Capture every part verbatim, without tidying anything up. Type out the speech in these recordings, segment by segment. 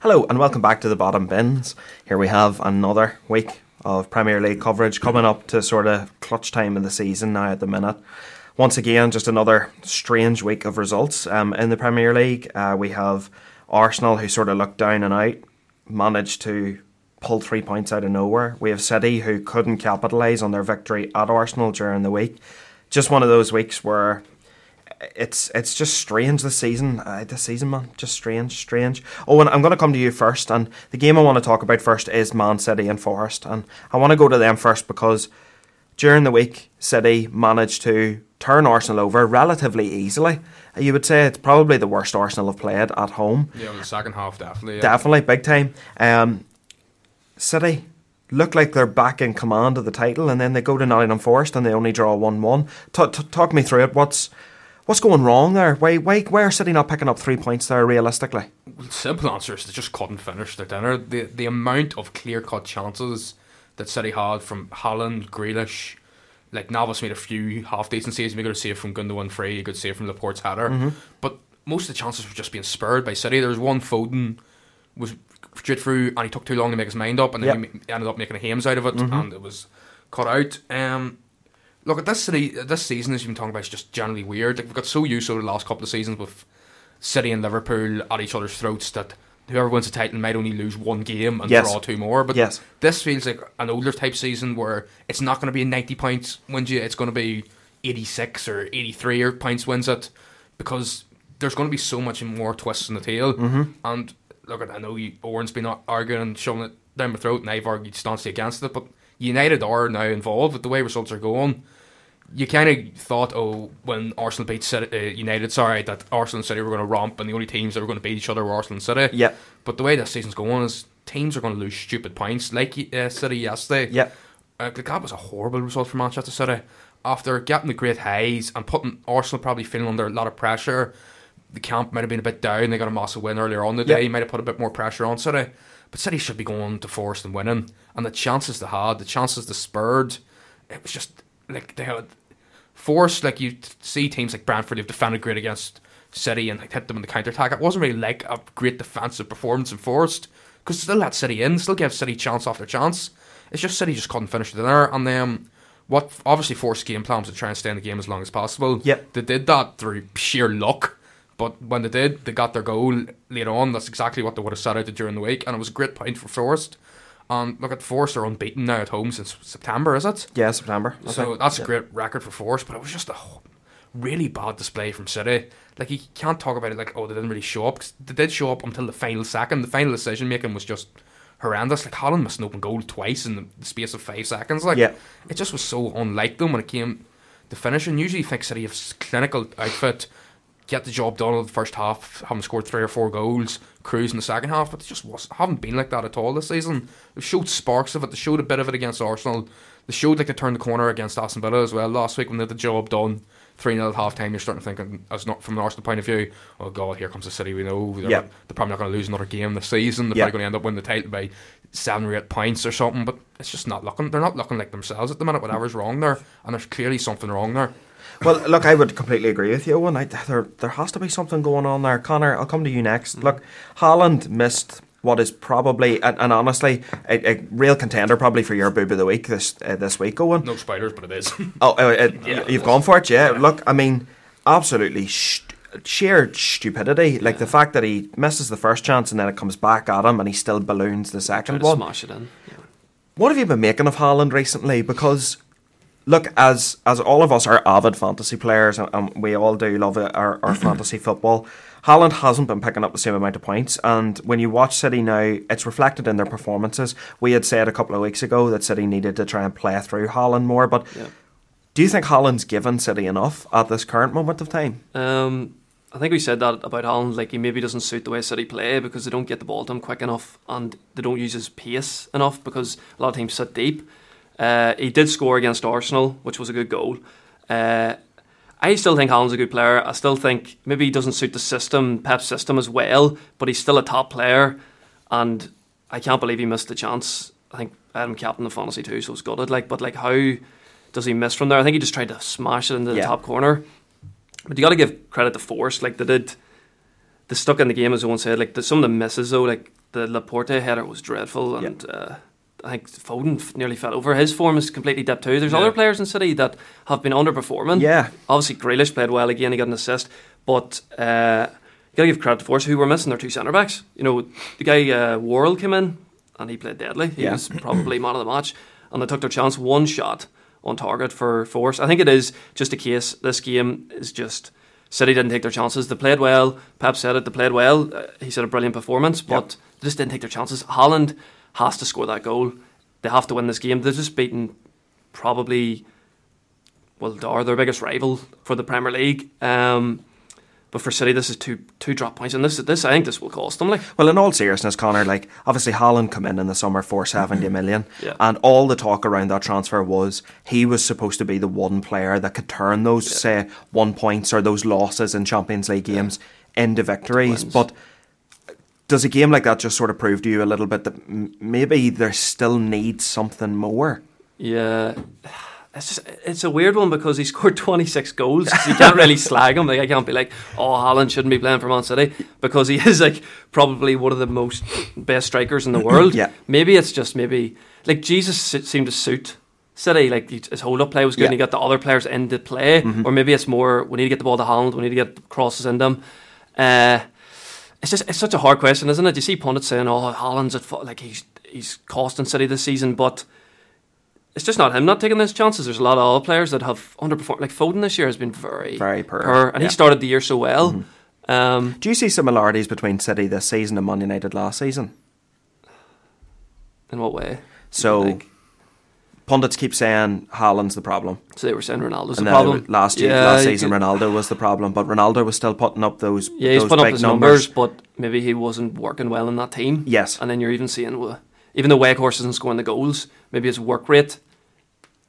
Hello and welcome back to the Bottom Bins. Here we have another week of Premier League coverage coming up to sort of clutch time in the season now at the minute. Once again, just another strange week of results um, in the Premier League. Uh, we have Arsenal, who sort of looked down and out, managed to pull three points out of nowhere. We have City, who couldn't capitalise on their victory at Arsenal during the week. Just one of those weeks where It's it's just strange this season, uh, this season, man. Just strange, strange. Oh, and I'm going to come to you first, and the game I want to talk about first is Man City and Forest, and I want to go to them first because during the week, City managed to turn Arsenal over relatively easily. You would say it's probably the worst Arsenal have played at home. Yeah, well, the second half, definitely. Yeah. Definitely, big time. Um, City look like they're back in command of the title, and then they go to Nottingham Forest and they only draw one one. T- t- talk me through it. What's... What's going wrong there? Why, why, why are City not picking up three points there realistically? Well, simple answer is they just couldn't finish their dinner. The the amount of clear-cut chances that City had from Haaland, Grealish, like Navas made a few half-decent saves. We got a save from Gundogan free, you could save from Laporte's header. Mm-hmm. But most of the chances were just being spurred by City. There was one Foden was straight through and he took too long to make his mind up, and then yep. he ended up making a Hames out of it, mm-hmm. and it was cut out. Um... Look, this city, this season, as you've been talking about, is just generally weird. Like, we've got so used over the last couple of seasons with City and Liverpool at each other's throats that whoever wins the title might only lose one game and yes. draw two more. But yes. this feels like an older type season where it's not going to be a ninety points wins you. It's going to be eighty-six or eighty-three or points wins it, because there's going to be so much more twists in the tale. Mm-hmm. And look, I know you, Owen's been arguing and shoving it down my throat, and I've argued staunchly against it, but United are now involved with the way results are going. You kind of thought, oh, when Arsenal beat City, uh, United, sorry, that Arsenal and City were going to romp, and the only teams that were going to beat each other were Arsenal and City. Yeah. But the way this season's going is teams are going to lose stupid points, like uh, City yesterday. Yeah. Uh, that was a horrible result for Manchester City. After getting the great highs and putting Arsenal probably feeling under a lot of pressure, the camp might have been a bit down. They got a massive win earlier on in the day. Yeah. Might have put a bit more pressure on City. But City should be going to Forest and winning. And the chances they had, the chances they spurred, it was just... Like, they had force, like you see teams like Brentford, they've defended great against City and like hit them in the counter attack. It wasn't really like a great defensive performance in Forest, because still let City in, still gave City chance after chance. It's just City just couldn't finish the dinner. And then, what obviously Forest's game plan was to try and stay in the game as long as possible. Yep. They did that through sheer luck, but when they did, they got their goal later on. That's exactly what they would have set out to during the week, and it was a great point for Forest. And look, at Forest are unbeaten now at home since September, is it? Yeah, September. I so think. that's yeah. a great record for Forest, but it was just a really bad display from City. Like, you can't talk about it like, oh, they didn't really show up. Cause they did show up until the final second. The final decision making was just horrendous. Like, Haaland missed an open goal twice in the space of five seconds. Like, yeah. it just was so unlike them when it came to finishing. Usually, you think City have clinical outfit, get the job done in the first half, having scored three or four goals, cruise in the second half, but they just wasn't, haven't been like that at all this season. They showed sparks of it, they showed a bit of it against Arsenal, they showed like they turned the corner against Aston Villa as well. Last week when they had the job done, three nil at half-time, you're starting to think, as not from an Arsenal point of view, oh God, here comes the City we know, they're, yep. they're probably not going to lose another game this season, they're yep. probably going to end up winning the title by seven or eight points or something, but it's just not looking, they're not looking like themselves at the minute, whatever's wrong there, and there's clearly something wrong there. Well, look, I would completely agree with you, Owen. I, there, there has to be something going on there. Connor, I'll come to you next. Look, Haaland missed what is probably, and, and honestly, a, a real contender probably for your boob of the week this uh, this week, Owen. No spiders, but it is. Oh, uh, it, yeah, you've gone for it, yeah. yeah. Look, I mean, absolutely st- sheer stupidity. Like, yeah. the fact that he misses the first chance and then it comes back at him and he still balloons the second one. Smash it in. Yeah. What have you been making of Haaland recently? Because... Look, as as all of us are avid fantasy players, and, and we all do love our, our fantasy football, Haaland hasn't been picking up the same amount of points. And when you watch City now, it's reflected in their performances. We had said a couple of weeks ago that City needed to try and play through Haaland more. But yeah. do you think Haaland's given City enough at this current moment of time? Um, I think we said that about Haaland. Like, he maybe doesn't suit the way City play because they don't get the ball to him quick enough and they don't use his pace enough because a lot of teams sit deep. Uh, he did score against Arsenal, which was a good goal. Uh, I still think Haaland's a good player. I still think maybe he doesn't suit the system, Pep's system as well, but he's still a top player, and I can't believe he missed the chance. I think I had him captain of fantasy too, so it's gutted. Like, but like, how does he miss from there? I think he just tried to smash it into yeah. the top corner. But you got to give credit to Forest. Like, they did, the stuck in the game, as Owen said, like the, some of the misses though, like the Laporte header was dreadful, and yeah. uh, I think Foden nearly fell over. His form is completely dipped too. There's yeah. other players in City that have been underperforming. Yeah, obviously Grealish played well again. He got an assist, but uh, you gotta give credit to Force, who were missing their two centre backs. You know, the guy uh, Worrell came in and he played deadly. He yeah. was probably man of the match, and they took their chance. One shot on target for Force. I think it is just a case. This game is just. City didn't take their chances. They played well. Pep said it. They played well. Uh, he said a brilliant performance, but yep. they just didn't take their chances. Haaland has to score that goal. They have to win this game. They're just beaten probably, well, they are their biggest rival for the Premier League. Um, but for City, this is two two drop points, and this this I think this will cost them. Like, well, in all seriousness, Connor, like obviously Haaland come in in the summer for seventy million, yeah. and all the talk around that transfer was he was supposed to be the one player that could turn those yeah. say one points or those losses in Champions League games yeah. into victories. But does a game like that just sort of prove to you a little bit that m- maybe there still needs something more? Yeah. It's just, it's a weird one because he scored twenty-six goals. So you can't really slag him. Like, I can't be like, oh, Haaland shouldn't be playing for Man City, because he is like probably one of the most best strikers in the world. yeah. Maybe it's just maybe like Jesus seemed to suit City. Like his hold-up play was good, yeah. and he got the other players into play. Mm-hmm. Or maybe it's more we need to get the ball to Haaland. We need to get crosses in them. Uh, it's just it's such a hard question, isn't it? You see pundits saying, oh, Haaland's at fo-. like he's he's costing City this season, but. It's just not him not taking those chances. There's a lot of other players that have underperformed. Like Foden this year has been very, very poor, poor and yeah. he started the year so well. Mm-hmm. Um, Do you see similarities between City this season and Man United last season? In what way? So pundits keep saying Haaland's the problem. So they were saying Ronaldo's and the problem last year, yeah, last season. Could... Ronaldo was the problem, but Ronaldo was still putting up those yeah, he's those putting big up his numbers. numbers, but maybe he wasn't working well in that team. Yes, and then you're even seeing well, even though Weghorst isn't scoring the goals, maybe his work rate.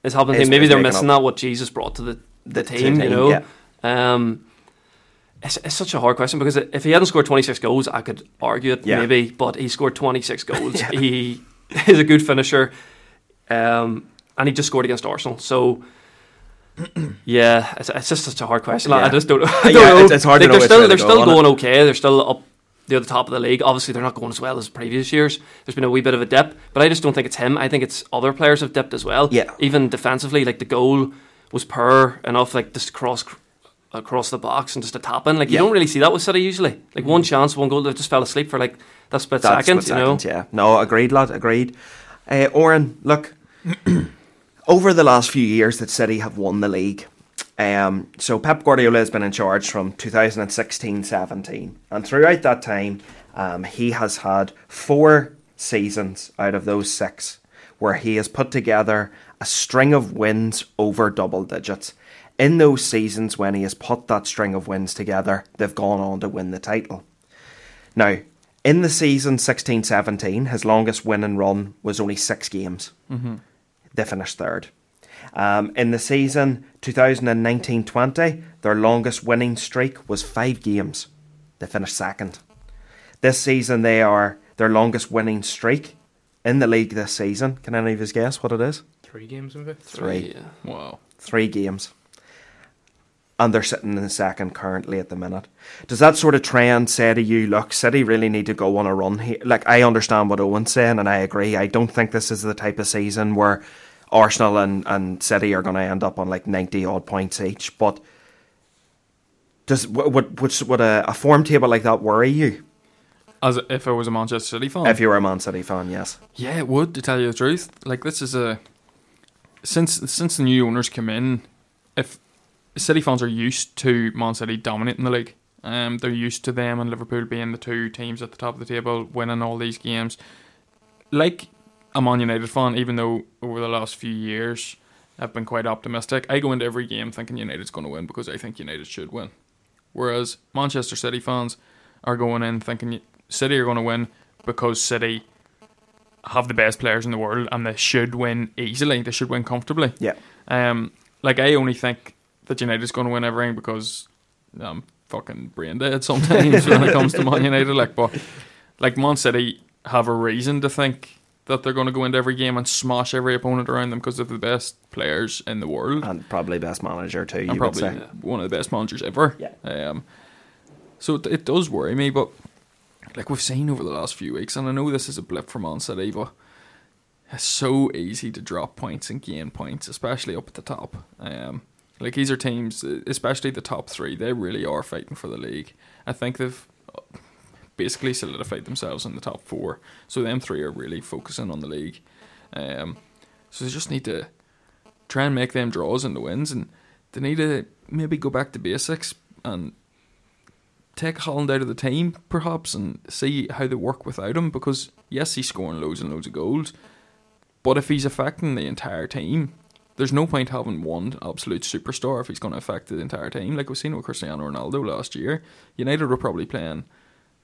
It's happening. It's, maybe it's they're missing up. That what Jesus brought to the, the, the team, team, you know. Yeah. Um, it's, it's such a hard question because if he hadn't scored twenty-six goals, I could argue it yeah. maybe, but he scored twenty-six goals. yeah. He is a good finisher, um, and he just scored against Arsenal. So, yeah, it's, it's just such a hard question. Like, yeah. I just don't, I don't yeah, know. It's, it's hard like, to know. They're still, they're still going it. okay. They're still up near the top of the league. Obviously, they're not going as well as previous years. There's been a wee bit of a dip, but I just don't think it's him. I think it's other players have dipped as well. Yeah. Even defensively, like the goal was poor enough, like just cross across the box and just a tap in. Like yeah. you don't really see that with City usually. Like one chance, one goal, they just fell asleep for like that split that second. Split you second, know? Yeah. No, agreed, lad. Agreed. Uh, Oren, look, over the last few years that City have won the league. Um, so Pep Guardiola has been in charge from two thousand sixteen seventeen, and throughout that time um, he has had four seasons out of those six where he has put together a string of wins over double digits. In those seasons when he has put that string of wins together, they've gone on to win the title. Now, in the season sixteen seventeen, his longest win and run was only six games. Mm-hmm. They finished third. Um, in the season two thousand nineteen twenty, their longest winning streak was five games. They finished second. This season, they are their longest winning streak in the league this season. Can any of you guess what it is? Three games, maybe? Three. Three yeah. Wow. Three games. And they're sitting in second currently at the minute. Does that sort of trend say to you, look, City really need to go on a run here? Like, I understand what Owen's saying, and I agree. I don't think this is the type of season where Arsenal and, and City are going to end up on like ninety odd points each, but does would, would, would a, a form table like that worry you? As if I was a Manchester City fan? If you were a Man City fan, yes. Yeah, it would, to tell you the truth. Like, this is a... Since since the new owners come in, if City fans are used to Man City dominating the league, um, they're used to them and Liverpool being the two teams at the top of the table, winning all these games. Like... I'm a Man United fan, even though over the last few years I've been quite optimistic. I go into every game thinking United's going to win because I think United should win. Whereas Manchester City fans are going in thinking City are going to win because City have the best players in the world and they should win easily. They should win comfortably. Yeah. Um. Like, I only think that United's going to win everything because I'm fucking brain dead sometimes when it comes to Man United. Like, but like Man City have a reason to think that they're going to go into every game and smash every opponent around them because they're the best players in the world. And probably best manager too, you and would probably say. Probably one of the best managers ever. Yeah. Um, So it, it does worry me, but like we've seen over the last few weeks, and I know this is a blip for Man City, but it's so easy to drop points and gain points, especially up at the top. Um, like these are teams, especially the top three, they really are fighting for the league. I think they've basically solidified themselves in the top four, so them three are really focusing on the league. Um, so they just need to try and make them draws into wins, and they need to maybe go back to basics and take Haaland out of the team perhaps and see how they work without him, because yes, he's scoring loads and loads of goals, but if he's affecting the entire team, there's no point having one absolute superstar if he's going to affect the entire team. Like we've seen with Cristiano Ronaldo last year, United were probably playing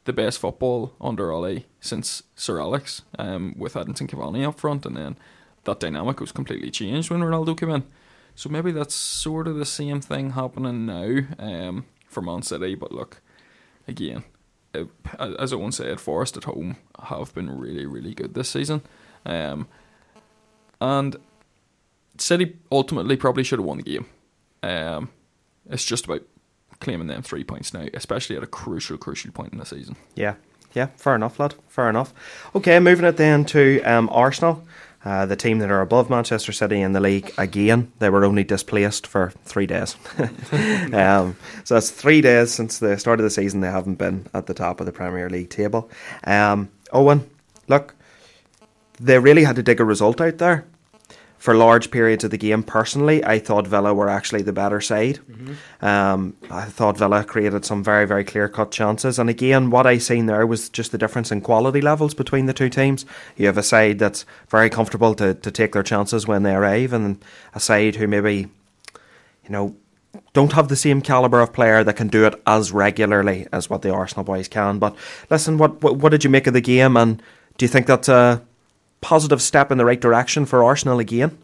the best football under Ole since Sir Alex, um, with Edinson Cavani up front, and then that dynamic was completely changed when Ronaldo came in. So maybe that's sort of the same thing happening now um, for Man City. But look, again, it, as Owen said, Forest at home have been really, really good this season. Um, and City ultimately probably should have won the game. Um, it's just about claiming them three points now, especially at a crucial, crucial point in the season. Yeah, yeah, fair enough, lad, fair enough. Okay, moving it then to um, Arsenal. Uh, the team that are above Manchester City in the league again. They were only displaced for three days. um, so that's three days since the start of the season they haven't been at the top of the Premier League table. Um, Owen, look, they really had to dig a result out there. For large periods of the game, personally, I thought Villa were actually the better side. Mm-hmm. Um, I thought Villa created some very, very clear-cut chances. And again, what I seen there was just the difference in quality levels between the two teams. You have a side that's very comfortable to, to take their chances when they arrive, and a side who maybe, you know, don't have the same calibre of player that can do it as regularly as what the Arsenal boys can. But listen, what what, what did you make of the game? And do you think that's a positive step in the right direction for Arsenal again?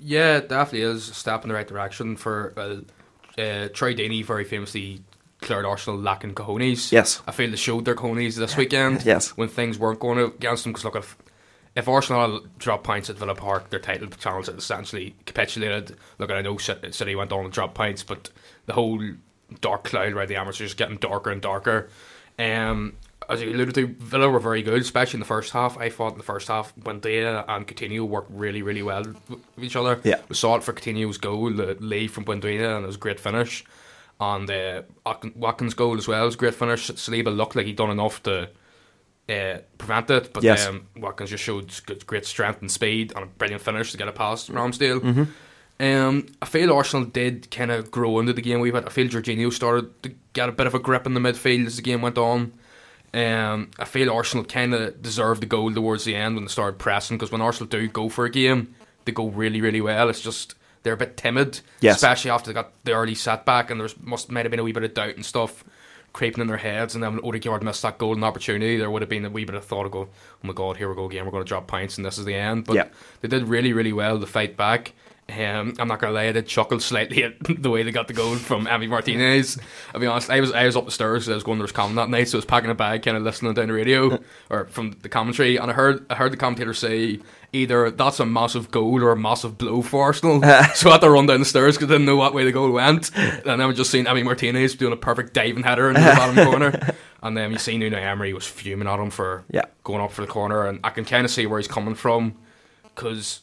Yeah, it definitely is a step in the right direction for uh, uh, Troy Deeney very famously cleared Arsenal lacking cojones. Yes, I feel they showed their cojones this weekend. Yes, when things weren't going against them, because look, if, if Arsenal dropped points at Villa Park, their title challenge essentially capitulated. Look, I know City went on and dropped points, but the whole dark cloud around the amateurs is getting darker and darker. Um As you alluded to, Villa were very good, especially in the first half. I thought in the first half, Buendia and Coutinho worked really, really well with each other. Yeah. We saw it for Coutinho's goal, the lead from Buendia, and it was a great finish. And uh, Watkins' goal as well was a great finish. Saliba looked like he'd done enough to uh, prevent it, but yes. um, Watkins just showed good, great strength and speed and a brilliant finish to get it past Ramsdale. Mm-hmm. Um, I feel Arsenal did kind of grow into the game a wee bit. I feel Jorginho started to get a bit of a grip in the midfield as the game went on. Um, I feel Arsenal kind of deserved the goal towards the end when they started pressing, because when Arsenal do go for a game, they go really, really well. It's just they're a bit timid, yes. especially after they got the early setback, and there must might have been a wee bit of doubt and stuff creeping in their heads. And then when Odegaard missed that golden opportunity, there would have been a wee bit of thought of, go, oh my God, here we go again, we're going to drop points and this is the end. But yeah. they did really, really well to fight back. Um, I'm not going to lie, I did chuckle slightly at the way they got the goal from Emi Martinez. I'll be honest, I was I was up the stairs because I was going to this comment that night, so I was packing a bag, kind of listening down the radio, or from the commentary, and I heard I heard the commentator say either that's a massive goal or a massive blow for Arsenal. So I had to run down the stairs because I didn't know what way the goal went, and I was just seeing Emi Martinez doing a perfect diving header into the bottom corner. And then you see Nuno Emery was fuming at him for yeah. going up for the corner, and I can kind of see where he's coming from, because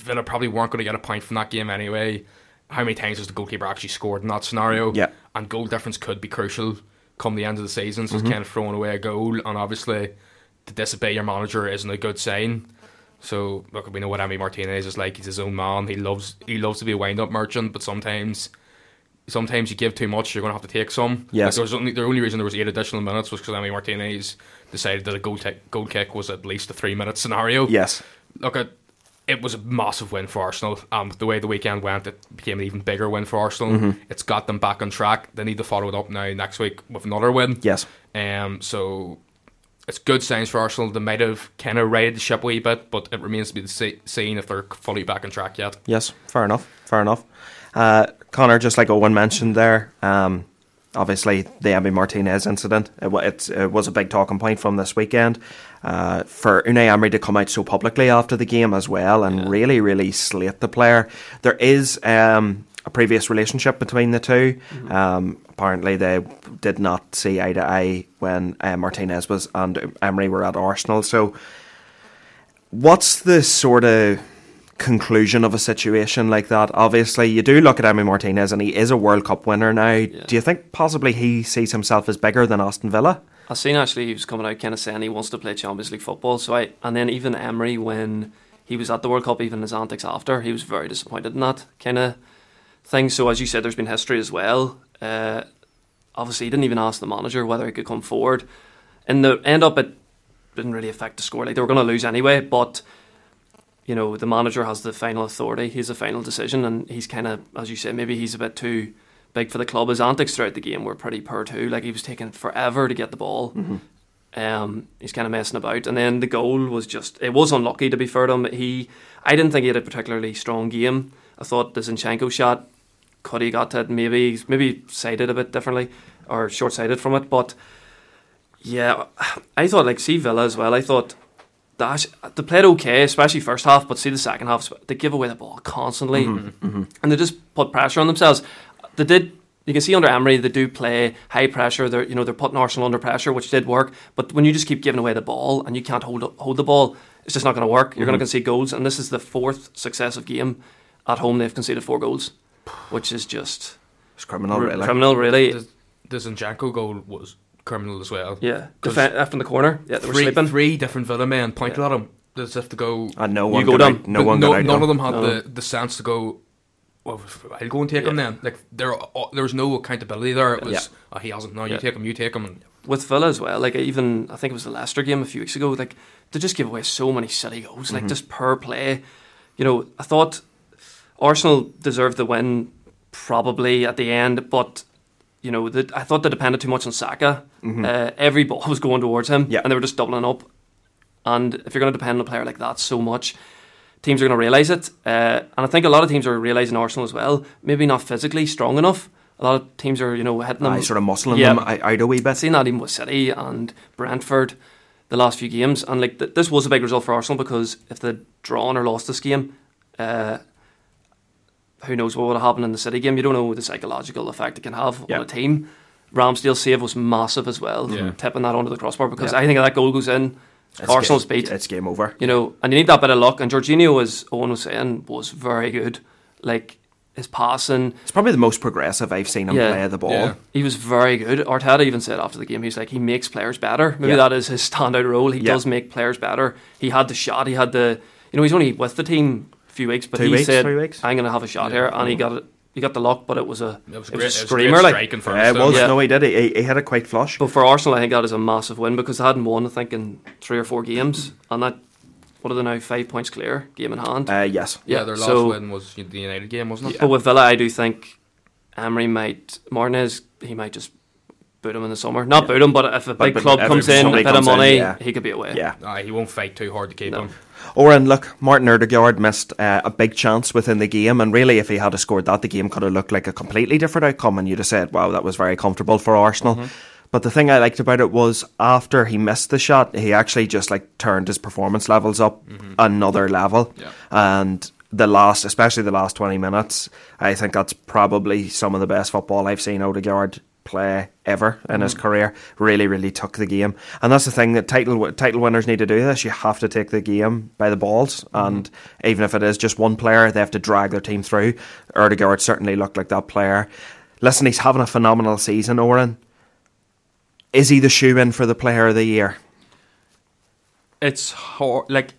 Villa probably weren't going to get a point from that game anyway. How many times has the goalkeeper actually scored in that scenario? Yeah. And goal difference could be crucial come the end of the season, so mm-hmm. it's kind of throwing away a goal, and obviously to disobey your manager isn't a good sign. So look, we know what Emi Martinez is like. He's his own man. He loves he loves to be a wind-up merchant, but sometimes sometimes you give too much, you're going to have to take some. Yes. Like there was only, the only reason there was eight additional minutes was because Emi Martinez decided that a goal, t- goal kick was at least a three-minute scenario. Yes. Look, at it was a massive win for Arsenal. Um, the way the weekend went, it became an even bigger win for Arsenal. Mm-hmm. It's got them back on track. They need to follow it up now next week with another win. Yes. Um. So it's good signs for Arsenal. They might have kind of righted the ship a wee bit, but it remains to be seen if they're fully back on track yet. Yes, fair enough. Fair enough. Uh, Connor, just like Owen mentioned there, um, obviously the Emi Martinez incident, it, it, it was a big talking point from this weekend. Uh, for Unai Emery to come out so publicly after the game as well and yeah. really, really slate the player. There is um, a previous relationship between the two. Mm-hmm. Um, apparently they did not see eye to eye when uh, Martinez was and Emery were at Arsenal. So what's the sort of conclusion of a situation like that? Obviously, you do look at Emi Martinez and he is a World Cup winner now. Yeah. Do you think possibly he sees himself as bigger than Aston Villa? I've seen actually he was coming out kind of saying he wants to play Champions League football. So I and then even Emery, when he was at the World Cup, even his antics after, he was very disappointed in that kind of thing. So as you said, there's been history as well. Uh, obviously, he didn't even ask the manager whether he could come forward. In the end up, it didn't really affect the score. Like, they were going to lose anyway, but you know, the manager has the final authority. He's the final decision, and he's kind of, as you say, maybe he's a bit too big for the club. His antics throughout the game were pretty poor too. Like, he was taking forever to get the ball. Mm-hmm. Um, he's kind of messing about, and then the goal was just, it was unlucky, to be fair to him. He, I didn't think he had a particularly strong game. I thought the Zinchenko shot, could he got to it? Maybe maybe sighted a bit differently or short sighted from it, but yeah, I thought like see Villa as well. I thought that they played okay, especially first half, but see the second half, they give away the ball constantly, mm-hmm, mm-hmm. and they just put pressure on themselves. They did. You can see under Emery they do play high pressure. They're you know they're putting Arsenal under pressure, which did work. But when you just keep giving away the ball and you can't hold hold the ball, it's just not going to work. You're mm-hmm. going to concede goals, and this is the fourth successive game at home they've conceded four goals, which is just it's criminal, r- really. Criminal, really. The, the Zinchenko goal was criminal as well. Yeah, Defe- left in the corner. Yeah, they three, were sleeping. Three different Villa men pointed yeah. at him as if to go. And no one. You go down. No one. No, none down. Of them had no. the, the sense to go. Well, I'll go and take yeah. him then. Like there, uh, there was no accountability there. It was yeah. oh, he hasn't. No, you yeah. take him. You take him. And with Villa as well, like even I think it was the Leicester game a few weeks ago. Like they just give away so many silly goals. Mm-hmm. Like just per play. You know, I thought Arsenal deserved the win probably at the end, but you know, the, I thought they depended too much on Saka. Mm-hmm. Uh, every ball was going towards him, yeah. and they were just doubling up. And if you're going to depend on a player like that so much, teams are going to realise it, uh, and I think a lot of teams are realising Arsenal as well. Maybe not physically strong enough. A lot of teams are, you know, hitting them. I sort of muscling yeah. them out a wee bit. Seen that even with City and Brentford, the last few games, and like th- this was a big result for Arsenal because if they'd drawn or lost this game, uh, who knows what would have happened in the City game? You don't know the psychological effect it can have yeah. on a team. Ramsdale's save was massive as well, yeah. tipping that onto the crossbar because yeah. I think if that goal goes in, It's Arsenal's game, beat. It's game over. You know, and you need that bit of luck. And Jorginho, as Owen was saying, was very good. Like, his passing. It's probably the most progressive I've seen him yeah, play the ball. Yeah. He was very good. Arteta even said after the game, he's like, he makes players better. Maybe yeah. that is his standout role. He yeah. does make players better. He had the shot. He had the, you know, he's only with the team a few weeks, but Two he weeks, said, weeks. I'm going to have a shot yeah, here. And mm-hmm. he got it. He got the luck, but it was a, it was a, it great, was a screamer. It was, like, for yeah, it was yeah. no, he did. He, he had it quite flush. But for Arsenal, I think that is a massive win because they hadn't won, I think, in three or four games. And that, what are they now, five points clear, game in hand? Uh, yes. Yeah, yeah their last so, win was the United game, wasn't it? Yeah. But with Villa, I do think Emery might, Martinez, he might just boot him in the summer. Not yeah. boot him, but if a big but, but club comes in, a bit of money, in, yeah. he could be away. Yeah, no, he won't fight too hard to keep no. him. Or, and look, Martin Ødegaard missed uh, a big chance within the game, and really if he had scored that, the game could have looked like a completely different outcome, and you'd have said, wow, that was very comfortable for Arsenal. Mm-hmm. But the thing I liked about it was after he missed the shot, he actually just like turned his performance levels up mm-hmm. another level. Yeah. And the last, especially the last twenty minutes, I think that's probably some of the best football I've seen Ødegaard play ever in mm-hmm. his career. Really, really took the game, and that's the thing that title title winners need to do. This, you have to take the game by the balls, mm-hmm. and even if it is just one player, they have to drag their team through. Ødegaard certainly looked like that player. Listen, he's having a phenomenal season. Oren, is he the shoe in for the player of the year? It's hard, like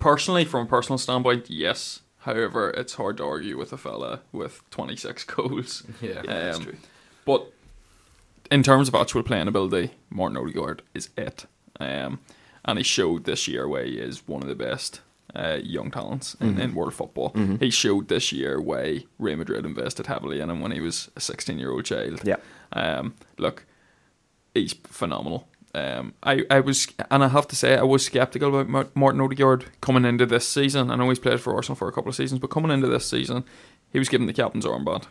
personally, from a personal standpoint, yes. However, it's hard to argue with a fella with twenty six goals. Yeah, um, that's true. But in terms of actual playing ability, Martin Ødegaard is it. Um, and he showed this year why he is one of the best uh, young talents in, mm-hmm. in world football. Mm-hmm. He showed this year why Real Madrid invested heavily in him when he was a sixteen-year-old child. Yeah. Um, look, he's phenomenal. Um, I, I was, and I have to say, I was sceptical about Martin Ødegaard coming into this season. I know he's played for Arsenal for a couple of seasons, but coming into this season, he was given the captain's armband,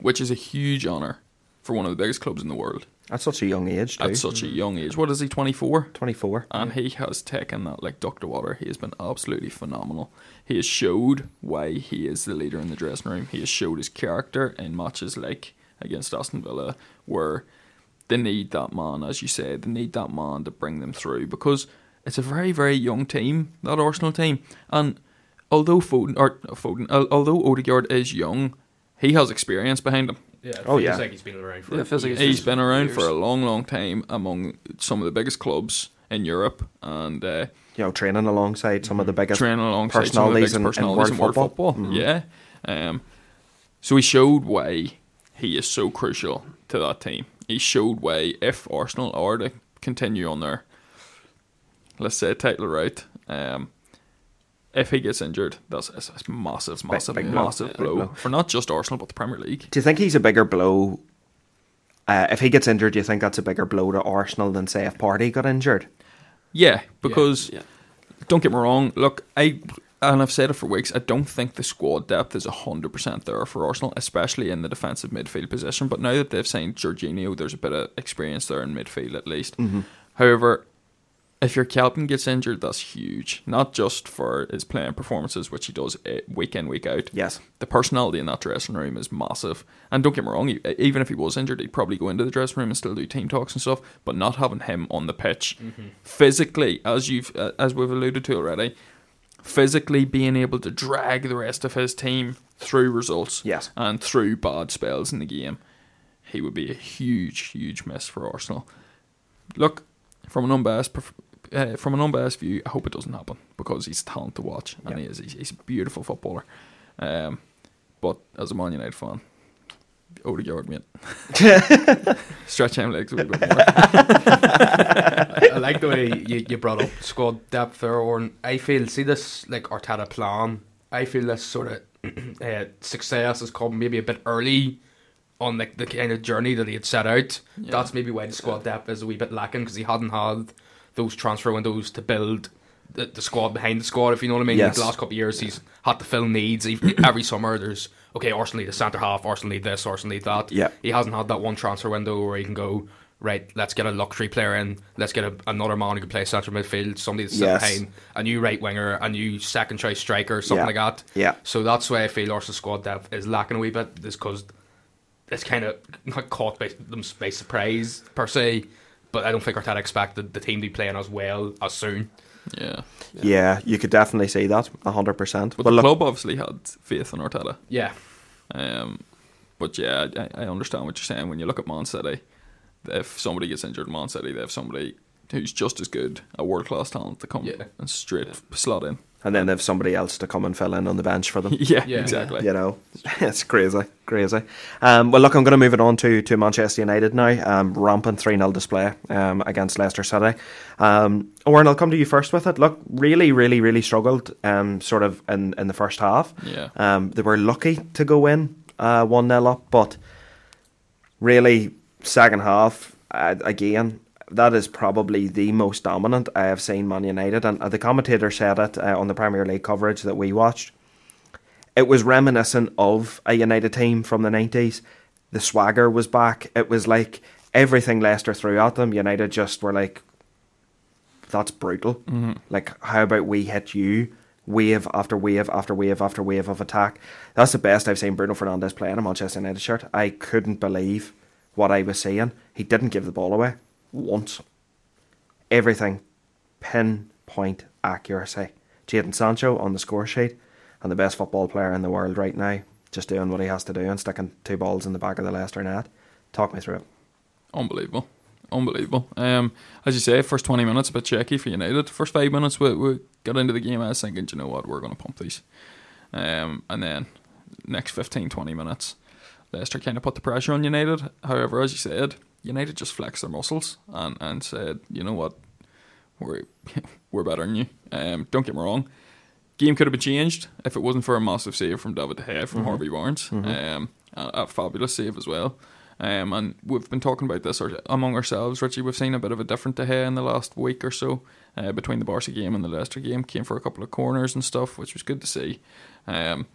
which is a huge honour for one of the biggest clubs in the world. At such a young age, too. At such a young age. What is he, twenty-four? twenty-four. And he has taken that like duck to water. He has been absolutely phenomenal. He has showed why he is the leader in the dressing room. He has showed his character in matches like against Aston Villa, where they need that man, as you said. They need that man to bring them through, because it's a very, very young team, that Arsenal team. And although Foden, or Foden, although Odegaard is young, he has experience behind him. Yeah, it oh, feels yeah. like he's been around for yeah, it feels like He's been around years. for a long, long time among some of the biggest clubs in Europe, and uh, you know, training alongside some of the biggest training alongside personalities, some of the biggest personalities in, in world, world football. football. Mm-hmm. Yeah, um, so he showed why he is so crucial to that team. He showed why if Arsenal are to continue on their, let's say, title route, um, if he gets injured, that's a massive, massive, big, big massive blow. blow for not just Arsenal but the Premier League. Do you think he's a bigger blow? Uh, if he gets injured, do you think that's a bigger blow to Arsenal than, say, if Partey got injured? Yeah, because yeah, yeah. don't get me wrong. Look, I and I've said it for weeks. I don't think the squad depth is a hundred percent there for Arsenal, especially in the defensive midfield position. But now that they've signed Jorginho, there's a bit of experience there in midfield at least. Mm-hmm. However, if your captain gets injured, that's huge. Not just for his playing performances, which he does week in, week out. Yes. The personality in that dressing room is massive. And don't get me wrong, even if he was injured, he'd probably go into the dressing room and still do team talks and stuff, but not having him on the pitch. Mm-hmm. Physically, as you've uh, as we've alluded to already, physically being able to drag the rest of his team through results yes. and through bad spells in the game, he would be a huge, huge miss for Arsenal. Look, from an unbiased perf- Uh, from an unbiased view, I hope it doesn't happen, because he's a talent to watch, and yep. he is he's, he's a beautiful footballer. Um, but as a Man United fan, Odegaard, mate. Stretch him legs a wee bit more. I, I like the way you, you brought up squad depth there, Oren. I feel, see this like Arteta plan, I feel this sort of uh, success has come maybe a bit early on like the kind of journey that he had set out. Yeah. That's maybe why the squad depth is a wee bit lacking, because he hadn't had those transfer windows to build the, the squad behind the squad, if you know what I mean. Yes. Like the last couple of years, he's had to fill needs. Every summer, there's, okay, Arsenal need a centre-half, Arsenal need this, Arsenal need that. Yeah. He hasn't had that one transfer window where he can go, right, let's get a luxury player in, let's get a, another man who can play central midfield, somebody that's yes. behind, a new right winger, a new second-choice striker, something yeah. like that. Yeah. So that's why I feel Arsenal's squad depth is lacking a wee bit, is because it's kind of not caught by, by surprise, per se. But I don't think Arteta expected the team to be playing as well as soon. Yeah. Yeah, yeah, you could definitely see that, one hundred percent. But well, the look, club obviously had faith in Arteta. Yeah. Um, but yeah, I, I understand what you're saying. When you look at Man City, if somebody gets injured in Man City, they have somebody who's just as good, a world-class talent, to come yeah. and straight yeah. slot in. And then they have somebody else to come and fill in on the bench for them. Yeah, yeah, exactly. You know, it's crazy, crazy. Um, well, look, I'm going to move it on to, to Manchester United now. Um, rampant three nil display um, against Leicester City. Um, Oren, I'll come to you first with it. Look, really, really, really struggled um, sort of in, in the first half. Yeah. Um, they were lucky to go in uh, one nil up, but really, second half, uh, again, that is probably the most dominant I have seen Man United, and the commentator said it uh, on the Premier League coverage that we watched. It was reminiscent of a United team from the nineties. The swagger was back. It was like everything Leicester threw at them, United just were like, that's brutal. Mm-hmm. Like, how about we hit you? Wave after wave after wave after wave of attack. That's the best I've seen Bruno Fernandes play in a Manchester United shirt. I couldn't believe what I was seeing. He didn't give the ball away once. Everything pinpoint accuracy. Jadon Sancho on the score sheet, and the best football player in the world right now, just doing what he has to do and sticking two balls in the back of the Leicester net. Talk me through it. Unbelievable. Unbelievable. Um, as you say, first twenty minutes a bit shaky for United. First five minutes we, we got into the game, I was thinking, do you know what, we're going to pump these. Um, and then next fifteen to twenty minutes Leicester kind of put the pressure on United. However, as you said, United just flexed their muscles and, and said, you know what, we're, we're better than you. Um, don't get me wrong, game could have been changed if it wasn't for a massive save from David De Gea, from mm-hmm. Harvey Barnes. Mm-hmm. Um, a, a fabulous save as well. Um, and we've been talking about this among ourselves, Richie. We've seen a bit of a different De Gea in the last week or so, uh, between the Barca game and the Leicester game. Came for a couple of corners and stuff, which was good to see. Um,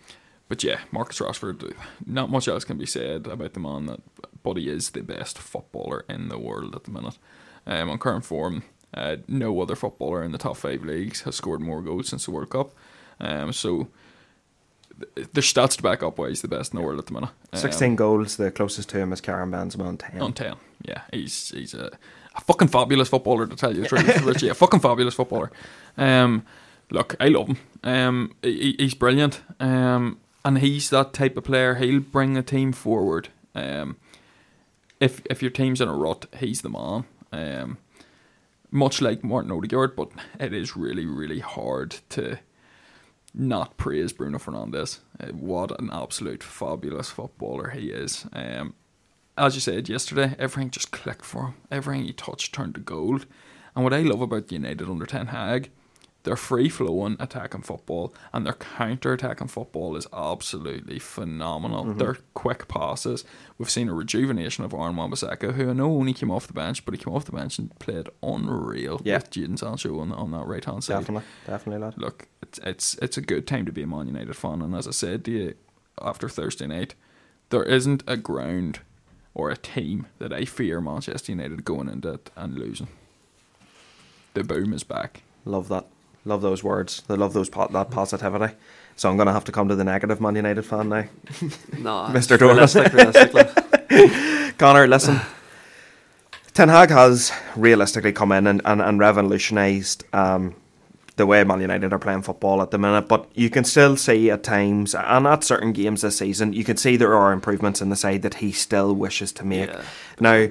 But yeah, Marcus Rashford, not much else can be said about the man, that, but he is the best footballer in the world at the minute. Um, on current form, uh, no other footballer in the top five leagues has scored more goals since the World Cup. Um, so th- there's stats to back up why he's the best in the world at the minute. Um, sixteen goals, the closest to him is Karim Benzema on ten. On ten, yeah. He's he's a, a fucking fabulous footballer, to tell you the truth, Richie. A fucking fabulous footballer. Um, look, I love him. Um, he, he's brilliant. Um, and he's that type of player. He'll bring the team forward. Um, if if your team's in a rut, he's the man. Um, much like Martin Odegaard, but it is really, really hard to not praise Bruno Fernandes. Uh, what an absolute fabulous footballer he is. Um, as you said yesterday, everything just clicked for him. Everything he touched turned to gold. And what I love about United under Ten Hag, their free-flowing attacking football and their counter-attacking football is absolutely phenomenal. Mm-hmm. Their quick passes. We've seen a rejuvenation of Aaron Wan-Bissaka, who I know only came off the bench, but he came off the bench and played unreal yeah. with Jadon Sancho on, on that right-hand side. Definitely, definitely, lad. Look, it's, it's, it's a good time to be a Man United fan, and as I said to you after Thursday night, there isn't a ground or a team that I fear Manchester United going into it and losing. The boom is back. Love that. Love those words. They love those po- that positivity. So I'm going to have to come to the negative Man United fan now. No, Mister Doris. Connor, listen. Ten Hag has realistically come in and, and, and revolutionised um, the way Man United are playing football at the minute. But you can still see at times, and at certain games this season, you can see there are improvements in the side that he still wishes to make. Yeah. Now,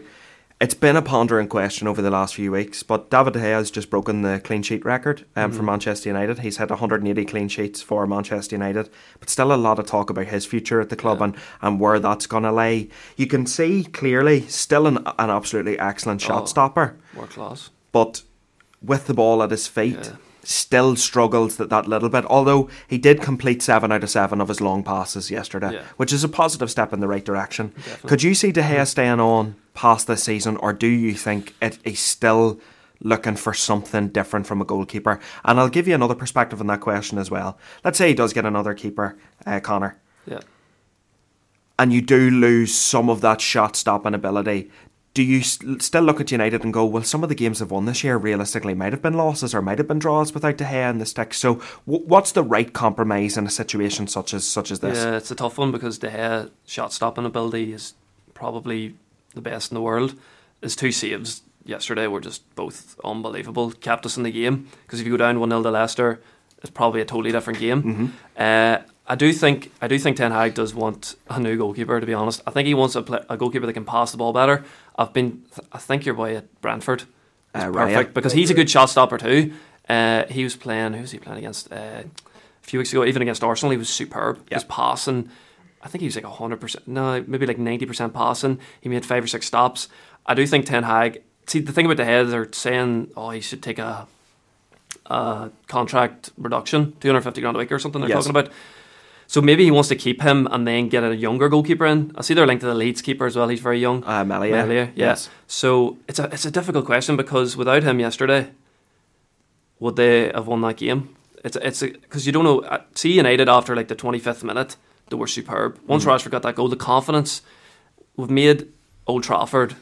it's been a pondering question over the last few weeks, but David De Gea has just broken the clean sheet record um, mm-hmm. for Manchester United. He's had one hundred eighty clean sheets for Manchester United, but still a lot of talk about his future at the club yeah. and, and where that's going to lie. You can see clearly, still an, an absolutely excellent shot oh, stopper. World class. But with the ball at his feet, yeah. still struggles that, that little bit, although he did complete seven out of seven of his long passes yesterday, yeah. which is a positive step in the right direction. Definitely. Could you see De Gea staying on past this season, or do you think it, he's still looking for something different from a goalkeeper? And I'll give you another perspective on that question as well. Let's say he does get another keeper, uh, Connor. Yeah. And you do lose some of that shot-stopping ability. Do you st- still look at United and go, well, some of the games they've won this year realistically might have been losses or might have been draws without De Gea in the stick. So w- what's the right compromise in a situation such as such as this? Yeah, it's a tough one because De Gea shot-stopping ability is probably the best in the world. His two saves yesterday were just both unbelievable. Kept us in the game, because if you go down one nil to Leicester, it's probably a totally different game. Mm-hmm. Uh, I do think I do think Ten Hag does want a new goalkeeper, to be honest. I think he wants a, play, a goalkeeper that can pass the ball better. I've been th- I think your boy at Brentford is uh, perfect Raya. Because he's a good shot stopper too. Uh, he was playing who was he playing against uh, a few weeks ago, even against Arsenal. He was superb. Yep. His passing, I think he was like one hundred percent, no, maybe like ninety percent passing. He made five or six stops. I do think Ten Hag, see the thing about De Gea, they're saying oh he should take a, a contract reduction, two hundred fifty grand a week or something they're yes. talking about. So maybe he wants to keep him and then get a younger goalkeeper in. I see they're linked to the Leeds keeper as well. He's very young. Uh, Melia. Melia, yeah. Yes. So it's a it's a difficult question, because without him yesterday, would they have won that game? It's it's because you don't know. See United after like the twenty-fifth minute, they were superb. Once mm. Rashford got that goal, the confidence, we've made Old Trafford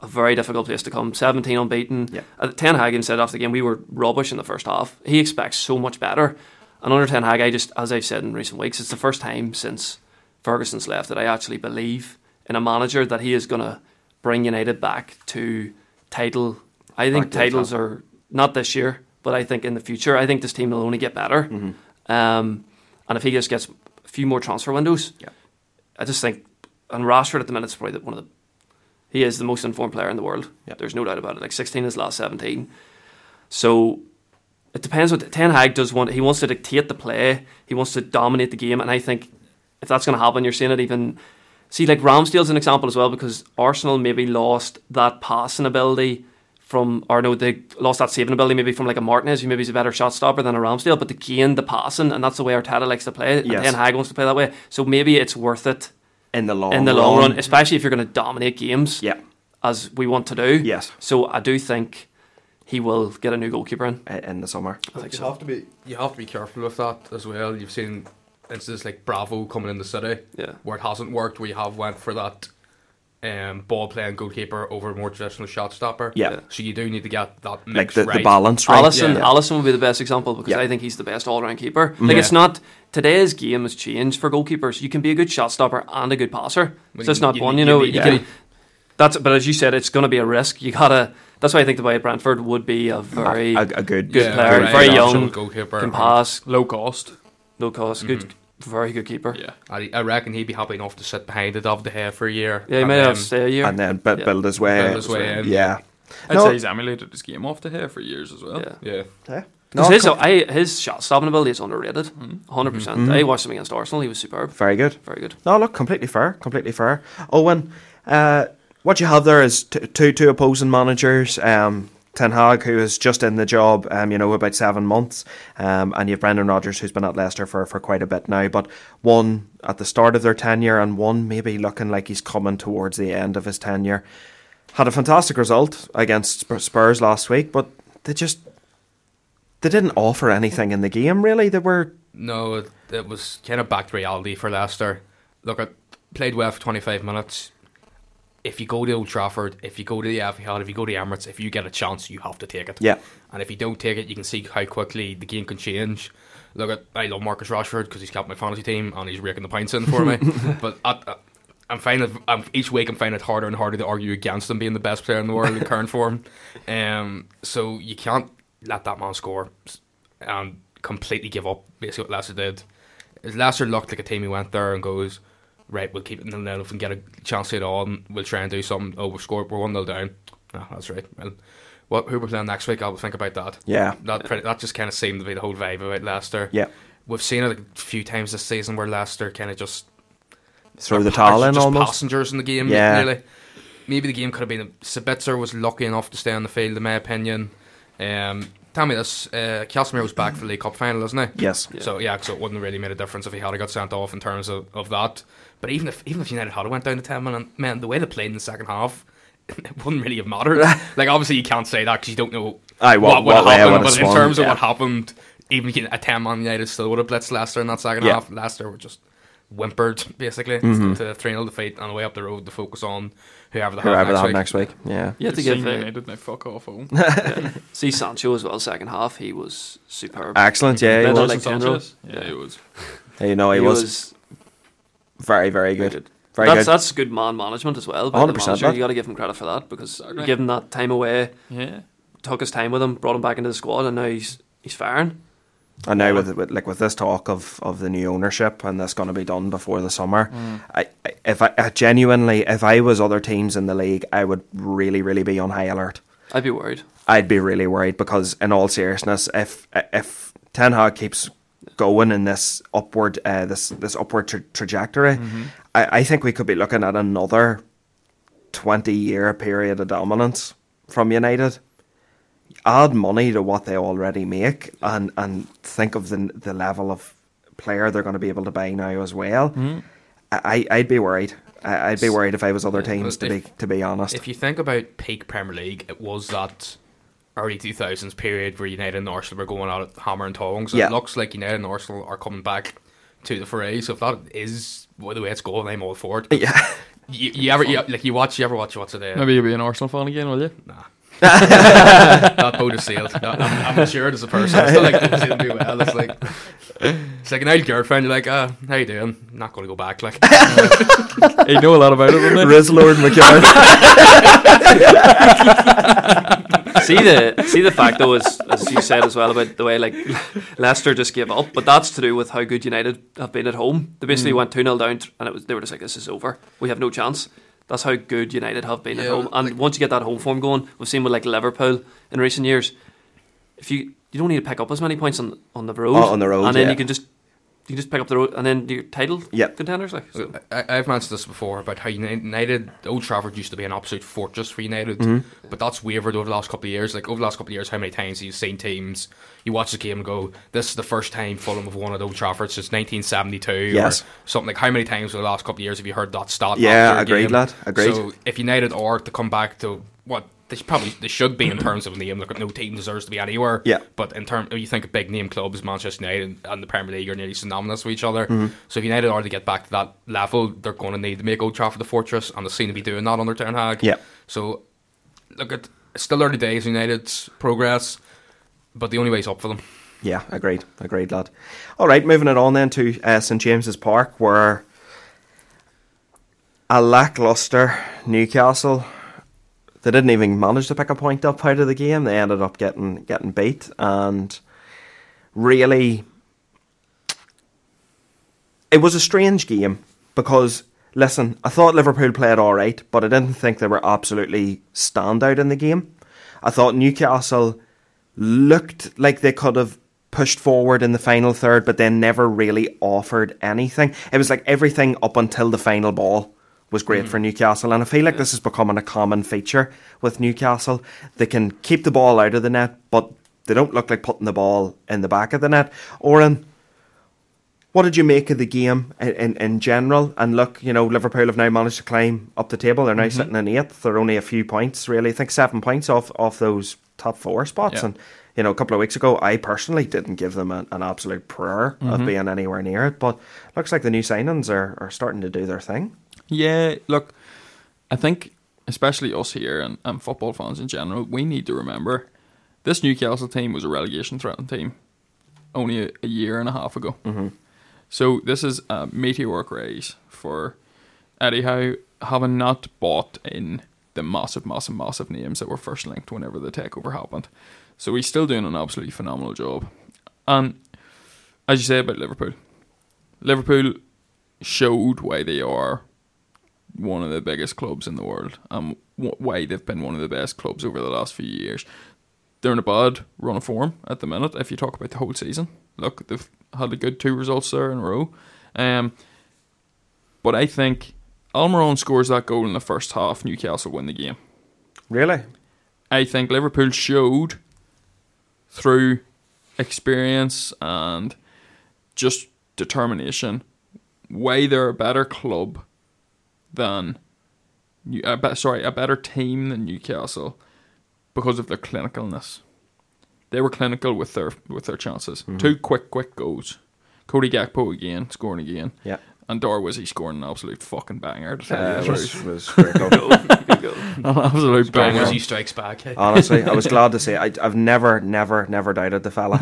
a very difficult place to come. seventeen unbeaten. Yeah. Ten Hag even said after the game, we were rubbish in the first half. He expects so much better. And under Ten Hag, I just, as I've said in recent weeks, it's the first time since Ferguson's left that I actually believe in a manager that he is going to bring United back to title. I think titles are not this year, but I think in the future, I think this team will only get better. Mm-hmm. Um, and if he just gets a few more transfer windows, yeah. I just think, and Rashford at the minute is probably one of the, he is the most informed player in the world. Yeah. There's no doubt about it. Like sixteen is last seventeen. So it depends what Ten Hag does want. He wants to dictate the play. He wants to dominate the game. And I think if that's going to happen, you're seeing it even... See, like Ramsdale's an example as well, because Arsenal maybe lost that passing ability from... Or no, they lost that saving ability maybe from like a Martinez, who maybe is a better shot stopper than a Ramsdale, but they gained the passing, and that's the way Arteta likes to play. Yes. And Ten Hag wants to play that way. So maybe it's worth it in the long, in the long run, run, especially if you're going to dominate games yeah. as we want to do. Yes. So I do think he will get a new goalkeeper in in the summer. I think you so. have to be you have to be careful with that as well. You've seen instance, like Bravo coming in the city, yeah. where it hasn't worked, we have went for that um, ball-playing goalkeeper over a more traditional shot stopper. Yeah. So you do need to get that mix like the, right. the balance right. Alisson, yeah. Alisson would be the best example because yeah. I think he's the best all-round keeper. Mm-hmm. Like yeah. it's not... Today's game has changed for goalkeepers. You can be a good shot stopper and a good passer. Well, so it's not you, one, you, you know. You yeah. can, that's but as you said, it's going to be a risk. You gotta. That's why I think the way Brentford would be a very a, a, a good, good yeah, player, right, very young goalkeeper, can pass, low cost, low cost, mm-hmm. good, very good keeper. Yeah, I, I reckon he'd be happy enough to sit behind it of the hair for a year. Yeah, he may have to stay a year and then build, yeah. build his way, build his way in. in. Yeah, I'd no. say he's emulated his game off the hair for years as well. Yeah, yeah. yeah. No, his, I, his shot stopping ability is underrated, one hundred percent. Mm-hmm. I watched him against Arsenal, he was superb. Very good. Very good. No, look, completely fair, completely fair. Owen, uh, what you have there is t- two two opposing managers, um, Ten Hag, who is just in the job, um, you know, about seven months, um, and you have Brendan Rodgers, who's been at Leicester for, for quite a bit now, but one at the start of their tenure and one maybe looking like he's coming towards the end of his tenure. Had a fantastic result against Spurs last week, but they just... They didn't offer anything in the game, really. They were... No, it, it was kind of back to reality for Leicester. Look, I played well for twenty-five minutes. If you go to Old Trafford, if you go to the Etihad, if you go to Emirates, if you get a chance, you have to take it. Yeah. And if you don't take it, you can see how quickly the game can change. Look, at, I love Marcus Rashford because he's captain my fantasy team and he's raking the pints in for me. But at, at, I'm finding it, I'm, each week I'm finding it harder and harder to argue against him being the best player in the world in current form. Um, so you can't let that man score and completely give up basically what Leicester did. Leicester looked like a team who went there and goes, right, we'll keep it in the net if we can get a chance at all and we'll try and do something. Oh, we've scored, we're one nil down. Oh, that's right. Well, what, who we're playing next week, I'll think about that. Yeah. That pretty, that just kind of seemed to be the whole vibe about Leicester. Yeah. We've seen it a few times this season where Leicester kind of just... Throw the towel in just almost. Passengers in the game, yeah. Really. Maybe the game could have been... Sabitzer was lucky enough to stay on the field, in my opinion. Um, tell me this, uh, Casemiro's back for the League Cup final, isn't he? Yes. Yeah. So yeah, because it wouldn't really made a difference if he had got sent off in terms of, of that. But even if even if United had went down to ten men, man, the way they played in the second half, it wouldn't really have mattered. Like obviously you can't say that because you don't know Aye, what, what, what would happen. But in swung, terms yeah. of what happened, even a ten man United still would have blitzed Leicester in that second yeah. half. Leicester were just whimpered basically mm-hmm. to the three nil defeat on the way up the road to focus on whoever the whoever have next, next week. Yeah, you had to give United now fuck off home. yeah. See Sancho as well. Second half, he was superb. Excellent, yeah, he, he was. Like Sanchez. Yeah, he was. Yeah, you know, he, he was, was very, very good. good. Very that's good. That's good man management as well. By one hundred percent the manager. You got to give him credit for that because exactly. Give him that time away. Yeah, took his time with him, brought him back into the squad, and now he's he's firing. And now with, with like with this talk of, of the new ownership and that's going to be done before the summer, mm. I, I if I, I genuinely if I was other teams in the league, I would really really be on high alert. I'd be worried. I'd be really worried because in all seriousness, if if Ten Hag keeps going in this upward uh, this this upward tra- trajectory, mm-hmm. I, I think we could be looking at another twenty year period of dominance from United. Add money to what they already make and, and think of the the level of player they're going to be able to buy now as well. Mm-hmm. I, I'd be worried. I, I'd be worried if I was other teams, if, to be to be honest. If you think about peak Premier League, it was that early two thousands period where United and Arsenal were going at it hammer and tongs. Yeah. It looks like United and Arsenal are coming back to the fray. So if that is well, the way it's going, I'm all for it. Yeah. You, you ever you, like you watch you ever watch what's it? Uh, Maybe you'll be an Arsenal fan again, will you? Nah. That boat is sealed. No, I'm, I'm matured as a person. I still like don't see them do well. It's like it's like an old girlfriend. You're like, uh, how you doing? I'm not going to go back. Like, you know a lot about it, wouldn't you? Riz Lord McGuire. See the see the fact though is as you said as well about the way like Leicester just gave up, but that's to do with how good United have been at home. They basically mm. went two nil down, and it was they were just like, this is over. We have no chance. That's how good United have been yeah, at home. And like, once you get that home form going, we've seen with like Liverpool in recent years, if you you don't need to pick up as many points on on the road, oh, on the road, and then yeah. you can just you can just pick up the road, and then your title yep. contenders. Like so. I, I've mentioned this before about how United, Old Trafford used to be an absolute fortress for United, mm-hmm. but that's wavered over the last couple of years. Like over the last couple of years, how many times have you seen teams? You watch the game and go, "This is the first time Fulham have won at Old Trafford since nineteen seventy-two." Yes. Or something like how many times over the last couple of years have you heard that stat? Yeah, agreed, game? lad. Agreed. So if United are to come back to what They should probably they should be in terms of a name. Like, no team deserves to be anywhere. Yeah. But in terms, you think of big name clubs, Manchester United and, and the Premier League are nearly synonymous with each other. Mm-hmm. So if United are to get back to that level, they're going to need to make Old Trafford the fortress, and they seem to be doing that under Ten Hag. Yeah. So look, at it's still early days, United's progress, but the only way's up for them. Yeah, agreed, agreed, lad. All right, moving it on then to uh, Saint James's Park, where a lacklustre Newcastle. They didn't even manage to pick a point up out of the game. They ended up getting getting beat, and really, it was a strange game because, listen, I thought Liverpool played all right, but I didn't think they were absolutely standout in the game. I thought Newcastle looked like they could have pushed forward in the final third, but then never really offered anything. It was like everything up until the final ball was great mm. for Newcastle, and I feel like this is becoming a common feature with Newcastle. They can keep the ball out of the net, but they don't look like putting the ball in the back of the net. Oren, what did you make of the game in, in, in general? And look, you know, Liverpool have now managed to climb up the table. They're now mm-hmm. sitting in eighth. They're only a few points, really. I think seven points off, off those top four spots. Yeah. And, you know, a couple of weeks ago, I personally didn't give them a, an absolute prayer mm-hmm. of being anywhere near it. But looks like the new signings are, are starting to do their thing. Yeah, look, I think especially us here and, and football fans in general, we need to remember this Newcastle team was a relegation threatened team only a, a year and a half ago. Mm-hmm. So this is a meteoric rise for Eddie Howe, having not bought in the massive, massive, massive names that were first linked whenever the takeover happened. So he's still doing an absolutely phenomenal job. And as you say about Liverpool, Liverpool showed why they are one of the biggest clubs in the world, and um, why they've been one of the best clubs over the last few years. They're in a bad run of form at the minute, if you talk about the whole season. Look, they've had a good two results there in a row. Um, but I think Almiron scores that goal in the first half, Newcastle win the game. Really? I think Liverpool showed through experience and just determination why they're a better club than, uh, sorry, a better team than Newcastle because of their clinicalness. They were clinical with their with their chances. Mm-hmm. Two quick, quick goals. Cody Gakpo again, scoring again. Yeah. And Darwizzi scoring an absolute fucking banger. To tell uh, you was, it was great goal. An absolute banger. Darwizzi strikes back. Hey. Honestly, I was glad to say I, I've never, never, never doubted the fella.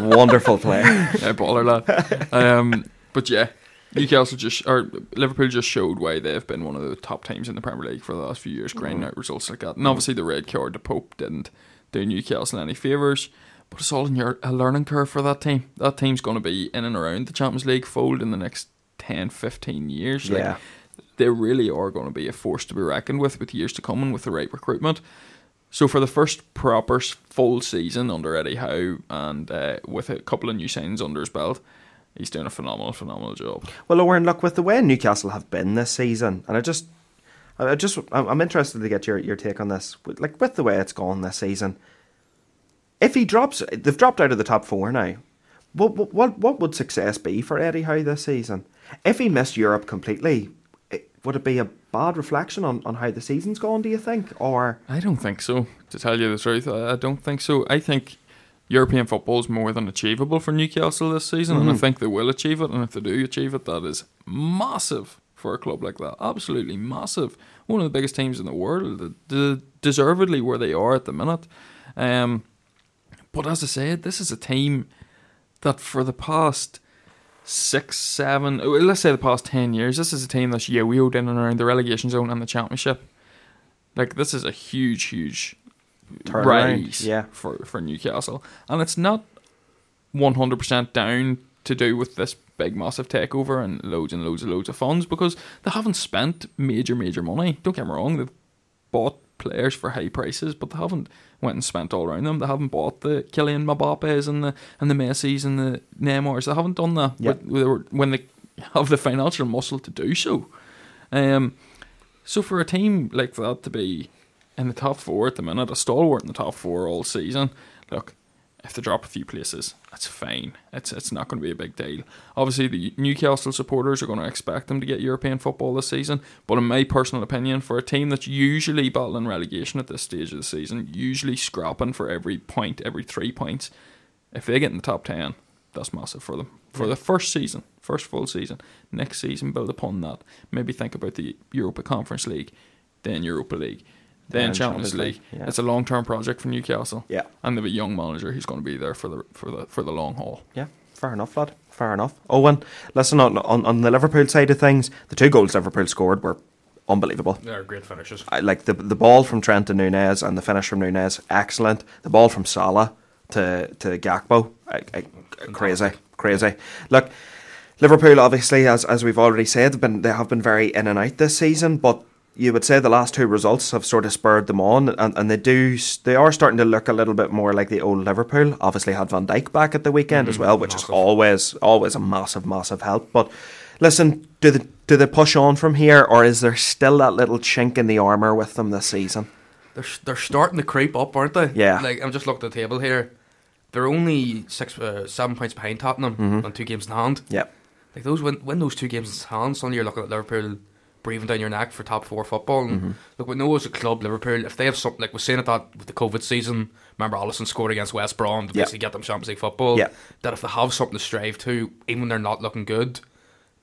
Wonderful player. Yeah, baller lad. Um, but yeah. Newcastle just, or Liverpool just showed why they've been one of the top teams in the Premier League for the last few years, grinding mm. out results like that. And obviously the red card to Pope didn't do Newcastle any favours, but it's all in your, a learning curve for that team. That team's going to be in and around the Champions League fold in the next ten, fifteen years. Like, yeah. They really are going to be a force to be reckoned with with years to come and with the right recruitment. So for the first proper full season under Eddie Howe and uh, with a couple of new signings under his belt, he's doing a phenomenal, phenomenal job. Well, Owen, look, with the way Newcastle have been this season, and I just, I just, I'm interested to get your, your take on this. Like, with the way it's gone this season, if he drops, they've dropped out of the top four now. What, what, what would success be for Eddie Howe this season? If he missed Europe completely, it, would it be a bad reflection on, on how the season's gone, do you think? Or I don't think so, to tell you the truth. I, I don't think so. I think European football is more than achievable for Newcastle this season, mm-hmm. and I think they will achieve it, and if they do achieve it, that is massive for a club like that. Absolutely massive. One of the biggest teams in the world, deservedly where they are at the minute. Um, but as I said, this is a team that for the past six, seven, let's say the past ten years, this is a team that's yo-yoed in and around the relegation zone and the championship. Like, this is a huge, huge rise yeah. for, for Newcastle, and it's not one hundred percent down to do with this big massive takeover and loads and loads and loads of funds, because they haven't spent major major money. Don't get me wrong, they've bought players for high prices, but they haven't went and spent all around them. They haven't bought the Kylian Mbappes and the and the Messis and the Neymars. They haven't done that yep. with, when they have the financial muscle to do so. Um, so for a team like that to be in the top four at the minute, a stalwart in the top four all season, look, have to drop a few places. That's fine. It's it's not going to be a big deal. Obviously, the Newcastle supporters are going to expect them to get European football this season. But in my personal opinion, for a team that's usually battling relegation at this stage of the season, usually scrapping for every point, every three points, if they get in the top ten, that's massive for them. For yeah. the first season, first full season. Next season, build upon that. Maybe think about the Europa Conference League, then Europa League. Then Champions League. Yeah. It's a long-term project for Newcastle. Yeah, and they've a young manager who's going to be there for the for the for the long haul. Yeah, fair enough, lad. Fair enough. Owen, listen, on on, on the Liverpool side of things, the two goals Liverpool scored were unbelievable. They're great finishes. I, like the the ball from Trent to Nunez and the finish from Nunez, excellent. The ball from Salah to to Gakpo, I, I, crazy, crazy. Look, Liverpool obviously, as as we've already said, been they have been very in and out this season, but. You would say the last two results have sort of spurred them on, and, and they do. They are starting to look a little bit more like the old Liverpool. Obviously, had Van Dijk back at the weekend mm-hmm. as well, which massive. is always, always a massive, massive help. But listen, do they do they push on from here, or is there still that little chink in the armour with them this season? They're they're starting to creep up, aren't they? Yeah. Like I'm just looking at the table here. They're only six, uh, seven points behind Tottenham mm-hmm. on two games in hand. Yeah. Like those win, win those two games in hand, suddenly you're looking at Liverpool. Breathing down your neck for top four football. And mm-hmm. look, we know as a club, Liverpool, if they have something, like we're saying at that with the COVID season, remember Alisson scored against West Brom to yep. basically get them Champions League football, yep. that if they have something to strive to, even when they're not looking good,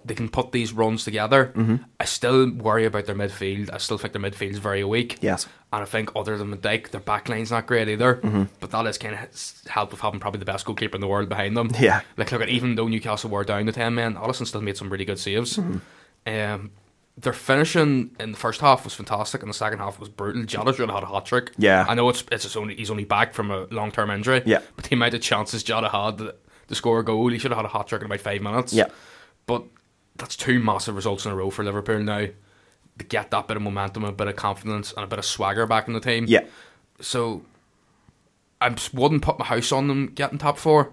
they can put these runs together. Mm-hmm. I still worry about their midfield. I still think their midfield is very weak. Yes. And I think other than Van Dijk, their backline's not great either. Mm-hmm. But that is kind of helped with having probably the best goalkeeper in the world behind them. Yeah. Like, look, at even though Newcastle were down to ten men, Alisson still made some really good saves. Mm-hmm. Um. Their finishing in the first half was fantastic, and the second half was brutal. Jota should have had a hat trick. Yeah, I know it's it's his only he's only back from a long term injury. Yeah, but the amount of chances Jota had to, to score a goal, he should have had a hat trick in about five minutes. Yeah, but that's two massive results in a row for Liverpool now to get that bit of momentum, a bit of confidence, and a bit of swagger back in the team. Yeah, so I wouldn't put my house on them getting top four,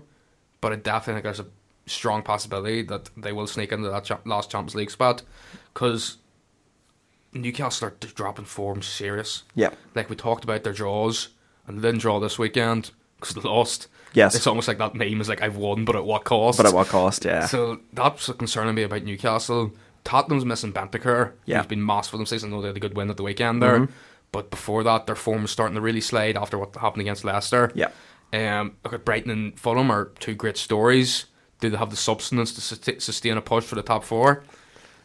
but I definitely think there's a strong possibility that they will sneak into that cha- last Champions League spot. Because Newcastle are dropping form serious. Yeah. Like we talked about their draws, and they didn't draw this weekend because they lost. Yes. It's almost like that meme is like, I've won, but at what cost? But at what cost, yeah. So that's concerning me about Newcastle. Tottenham's missing Bentancur. Yeah. He's been massive for them season, though they had a good win at the weekend there. Mm-hmm. But before that, their form was starting to really slide after what happened against Leicester. Yeah. Um, look at Brighton and Fulham are two great stories. Do they have the substance to sustain a push for the top four?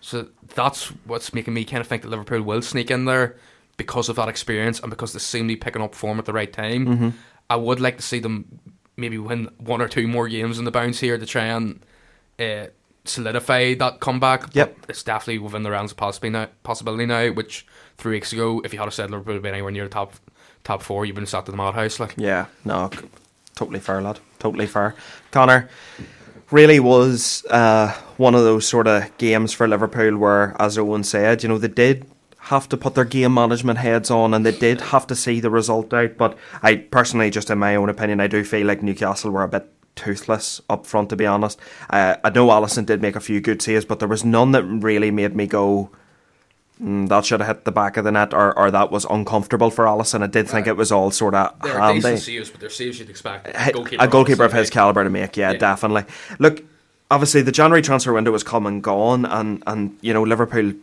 So that's what's making me kind of think that Liverpool will sneak in there because of that experience and because they seem to be picking up form at the right time. Mm-hmm. I would like to see them maybe win one or two more games in the bounce here to try and uh, solidify that comeback. Yep. But it's definitely within the realms of possibility now, which three weeks ago, if you had said Liverpool would be anywhere near the top top four, you'd been sat to the madhouse. Like. Yeah, no, totally fair, lad. Totally fair. Connor... Really was uh, one of those sort of games for Liverpool where, as Owen said, you know, they did have to put their game management heads on and they did have to see the result out. But I personally, just in my own opinion, I do feel like Newcastle were a bit toothless up front, to be honest. Uh, I know Alisson did make a few good saves, but there was none that really made me go... Mm, that should have hit the back of the net, or, or that was uncomfortable for Alisson. I did think right. it was all sort of they're handy. They're decent saves, but they're saves you'd expect a goalkeeper, a goalkeeper of his calibre to make. Yeah, yeah, definitely. Look, obviously the January transfer window was come and gone, and, and you know Liverpool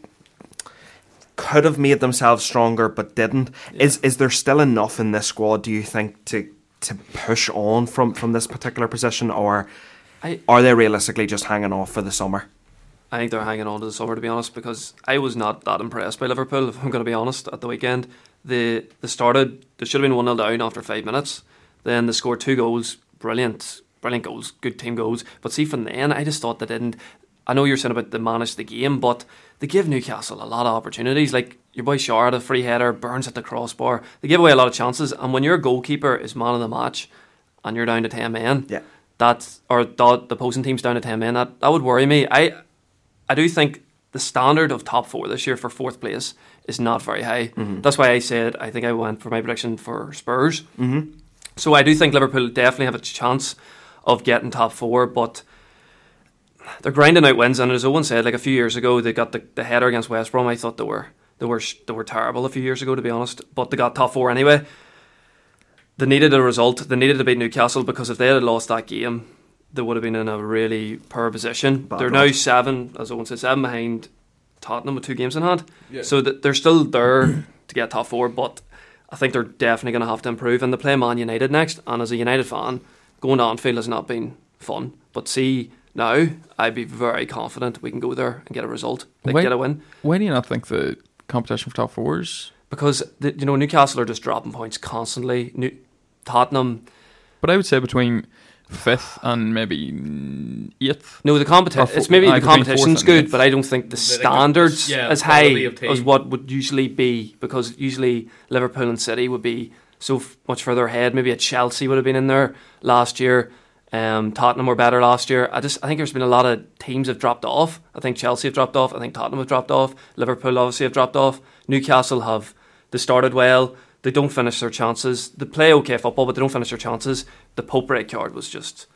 could have made themselves stronger, but didn't. Yeah. Is is there still enough in this squad? Do you think to to push on from, from this particular position, or I, are they realistically just hanging off for the summer? I think they're hanging on to the summer, to be honest, because I was not that impressed by Liverpool, if I'm going to be honest, at the weekend. They, they started, they should have been one nil down after five minutes. Then they scored two goals, brilliant, brilliant goals, good team goals. But see, from then, I just thought they didn't. I know you're saying about they managed the game, but they give Newcastle a lot of opportunities. Like your boy Shaw had a free header, Burns at the crossbar. They give away a lot of chances. And when your goalkeeper is man of the match and you're down to ten men, yeah. that's, or the, the opposing team's down to ten men, that, that would worry me. I... I do think the standard of top four this year for fourth place is not very high. Mm-hmm. That's why I said I think I went for my prediction for Spurs. Mm-hmm. So I do think Liverpool definitely have a chance of getting top four, but they're grinding out wins. And as Owen said, like a few years ago, they got the, the header against West Brom. I thought they were they were they were terrible a few years ago, to be honest. But they got top four anyway. they needed a result. They needed to beat Newcastle, because if they had lost that game, they would have been in a really poor position. Bad they're right. now seven, as Owen said, seven behind Tottenham with two games in hand. Yeah. So th- they're still there to get top four, but I think they're definitely going to have to improve. And they play Man United next. And as a United fan, going to Anfield has not been fun. But see, now I'd be very confident we can go there and get a result. They why, get a win. Why do you not think the competition for top four is? Because the, you know Newcastle are just dropping points constantly. New, Tottenham. But I would say between fifth and maybe eighth. No, the competition. Fo- it's maybe the competition's good, but I don't think the, the standards yeah, as high as what would usually be, because usually Liverpool and City would be so f- much further ahead. Maybe a Chelsea would have been in there last year. Um, Tottenham were better last year. I just I think there's been a lot of teams have dropped off. I think Chelsea have dropped off. I think Tottenham have dropped off. Liverpool obviously have dropped off. Newcastle have. They started well. They don't finish their chances. They play okay football, but they don't finish their chances. The Pope red card was just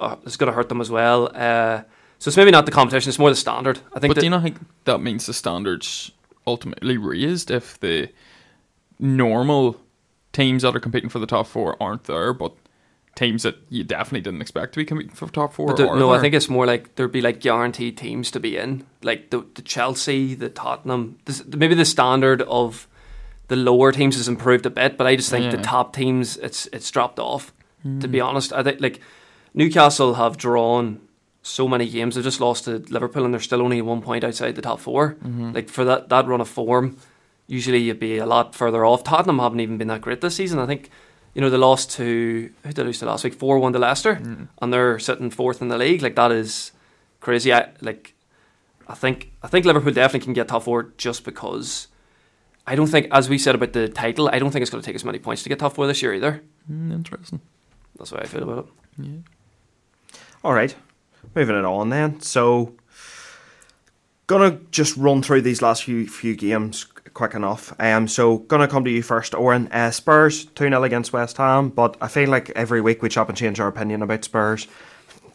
uh, it's going to hurt them as well. Uh, so it's maybe not the competition. It's more the standard. I think. But do you not think that means the standards ultimately raised if the normal teams that are competing for the top four aren't there, but teams that you definitely didn't expect to be competing for top four? But no, there? I think it's more like there'd be like guaranteed teams to be in, like the, the Chelsea, the Tottenham. This, maybe the standard of the lower teams has improved a bit, but I just think yeah. the top teams it's it's dropped off. Mm. To be honest, I think like Newcastle have drawn so many games. They've just lost to Liverpool, and they're still only one point outside the top four. Mm-hmm. Like for that that run of form, usually you'd be a lot further off. Tottenham haven't even been that great this season. I think. You know, they lost to, who did they lose to last week? four one to Leicester, mm. and they're sitting fourth in the league. Like, that is crazy. I, like, I think I think Liverpool definitely can get top four, just because I don't think, as we said about the title, I don't think it's going to take as many points to get top four this year either. Mm, interesting. That's the way I feel about it. Yeah. All right, moving it on then. So, going to just run through these last few few games quick enough. Um, so, going to come to you first, Oren. Uh, Spurs, two nil against West Ham, but I feel like every week we chop and change our opinion about Spurs.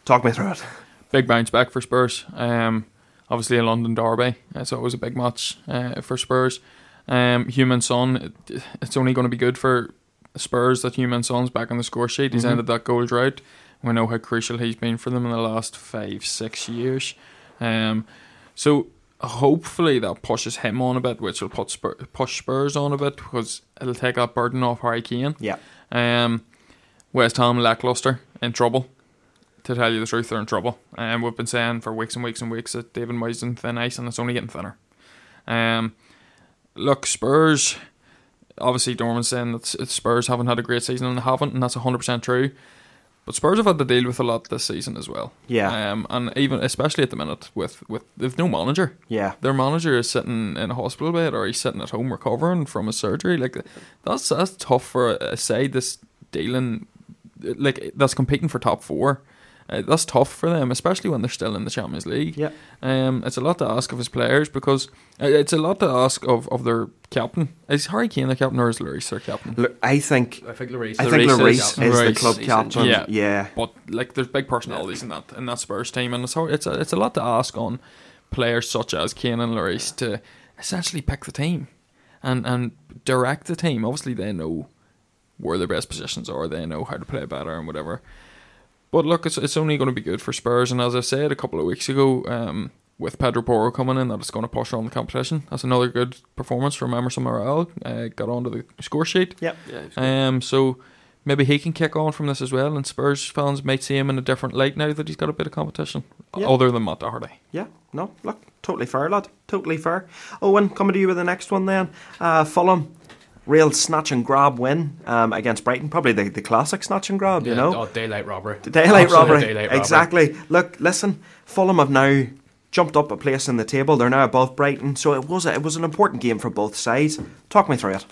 Talk me through it. Big bounce back for Spurs. Um, obviously a London derby, so it was a big match uh, for Spurs. Um, Heung-min Son, it, it's only going to be good for Spurs that Heung-min Son's back on the score sheet. He's mm-hmm. ended that goal drought. We know how crucial he's been for them in the last five, six years. Um, so, hopefully that pushes him on a bit, which will put Spur- push Spurs on a bit, because it'll take that burden off Harry Kane. Yeah. Um, West Ham lackluster, in trouble. To tell you the truth, they're in trouble. And um, we've been saying for weeks and weeks and weeks that David Moyes is in thin ice, and it's only getting thinner. Um, look, Spurs. Obviously, Dorman's saying that Spurs haven't had a great season, and they haven't, and that's a hundred percent true. But Spurs have had to deal with a lot this season as well. Yeah. Um, and even, especially at the minute, with, with they've no manager. Yeah. Their manager is sitting in a hospital bed, or he's sitting at home recovering from a surgery. Like, that's that's tough for a side that's dealing, like, that's competing for top four. Uh, that's tough for them, especially when they're still in the Champions League. Yeah. Um, it's a lot to ask of his players, because it's a lot to ask of, of their captain. Is Harry Kane their captain, or is Lloris their captain? L- I think I think Lloris, I Lloris, think Lloris is, is the club captain. Yeah. yeah. But like, there's big personalities yeah. in that in that Spurs team, and it's hard, it's a, it's a lot to ask on players such as Kane and Lloris to essentially pick the team and and direct the team. Obviously, they know where their best positions are. They know how to play better and whatever. But look, it's it's only going to be good for Spurs, and as I said a couple of weeks ago, um, with Pedro Porro coming in, that it's going to push on the competition. That's another good performance from Emerson Morel. Uh, got onto the score sheet. Yep. Yeah. Um. So maybe he can kick on from this as well, and Spurs fans might see him in a different light now that he's got a bit of competition, yep. other than Matt Doherty. Yeah. No. Look, totally fair, lad. Totally fair. Owen, coming to you with the next one then. Uh, Fulham. Real snatch and grab win um, against Brighton. Probably the, the classic snatch and grab, yeah, you know. Oh, daylight robbery. Daylight Absolute robbery. Daylight exactly. Robbery. Look, listen, Fulham have now jumped up a place in the table. They're now above Brighton. So it was a, it was an important game for both sides. Talk me through it.